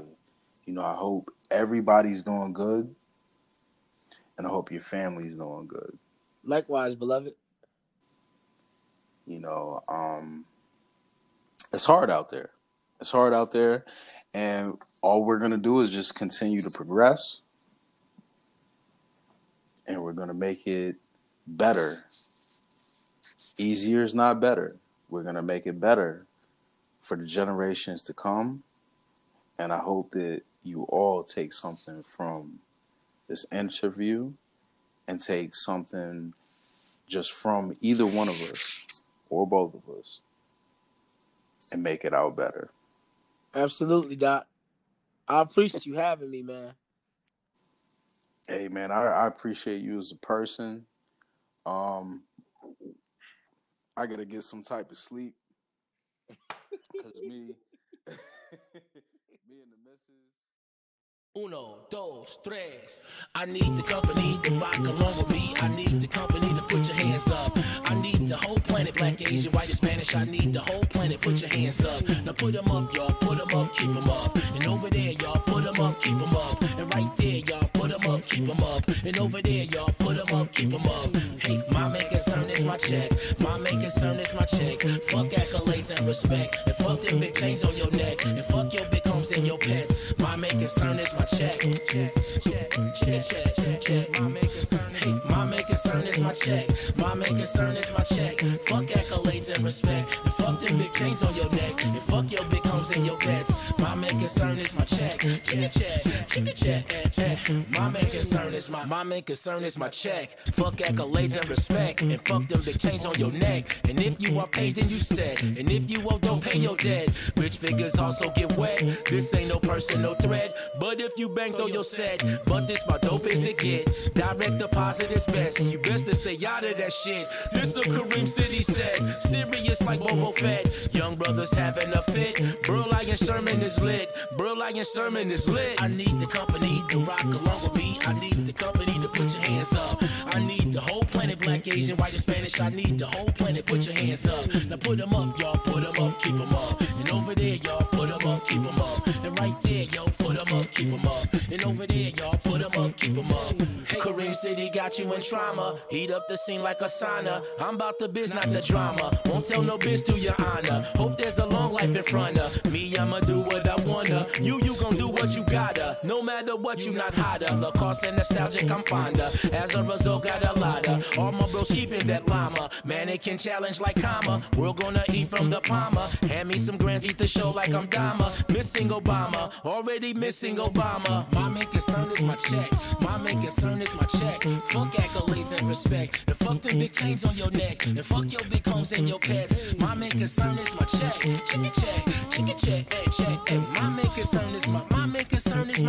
hope everybody's doing good, and I hope your family's doing good. Likewise, beloved. It's hard out there. And all we're going to do is just continue to progress, and we're going to make it better. Easier is not better. We're going to make it better for the generations to come. And I hope that you all take something from this interview and take something just from either one of us or both of us and make it out better. Absolutely, Doc. I appreciate you having me, man. Hey, man, I appreciate you as a person. I gotta get some type of sleep. 'Cause me and the missus. Uno, dos, tres. I need the company to rock along with me. I need the company to put your hands up. I need the whole planet, black, Asian, white, and Spanish. I need the whole planet, put your hands up. Now put them up, y'all, put them up, keep them up. And over there, y'all, put them up, keep them up. And right there, y'all, put them up, keep them up. And over there, y'all, put them up, keep them up. Hey, my main concern is my check. My main concern is my check. Fuck accolades and respect. And fuck them big chains on your neck. And fuck your big homes and your pets. My main concern is my check, check. My main concern is my check. My main concern is my check. Fuck accolades and respect. And fuck them big chains on your neck. And fuck your big homes and your pets. My main concern is my check. Check. My main concern is my check. Fuck accolades and respect. And fuck them big chains on your neck. And if you are paid, then you said. And if you owe, don't pay your debt. Bitch figures also get wet. This ain't no personal thread. But if you bank on your set, but this my dope as it gets. Direct deposit is best. You best to stay out of that shit. This a Kareem City set. Serious like Bobo Fett. Young brothers having a fit. Bro, like and Sherman is lit. I need the company to rock along with me. I need the company to put your hands up. I need the whole planet, black, Asian, white, and Spanish. I need the whole planet, put your hands up. Now put them up, y'all, put them up, keep them up. And over there, y'all, put them up, keep them up. And right there, y'all, put them up, keep them up. And over there, y'all, put them up, keep them up. Hey, Kareem City got you in trauma. Heat up the scene like a sauna. I'm about the biz, not the drama. Won't tell no biz to your honor. Hope there's a long life in front of me. I'ma do what I wanna. You gon' do what you gotta. No matter what, you not hotter. Lacoste and nostalgic, I'm fonder. As a result, got a lotta. All my bros keeping that llama. Mannequin challenge like comma. We're gonna eat from the palmer. Hand me some grands, eat the show like I'm Dama. Missing Obama. Already missing Obama. My main concern is my check. My main concern is my check. Fuck accolades and respect. And fuck them big chains on your neck. And fuck your big homes and your pets. My main concern is my check. Check. My main concern is my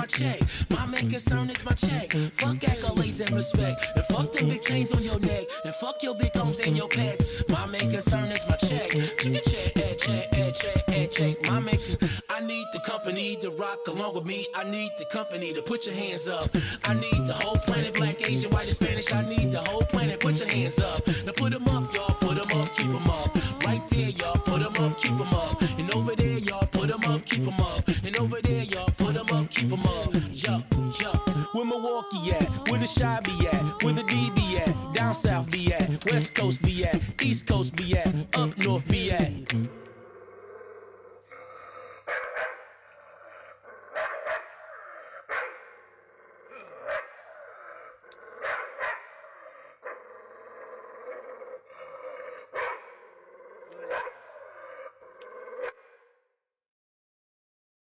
check. My main concern is my check. Fuck accolades and respect. And fuck them big chains on your neck. And fuck your big homes and your pets. My main concern is my check. Check. My main. I need the company to rock along with me. I need the company to put your hands up. I need the whole planet, black, Asian, white, and Spanish. I need the whole planet, put your hands up. Now put them up, y'all, put them up, keep them up. Right there, y'all, put them up, keep them up. And over there, y'all, put them up, keep them up. And over there, y'all, put them up, keep them up. Yo, where Milwaukee at? Where the Shy be at? Where the DD at? Down south be at? West Coast be at? East Coast be at? Up north be at?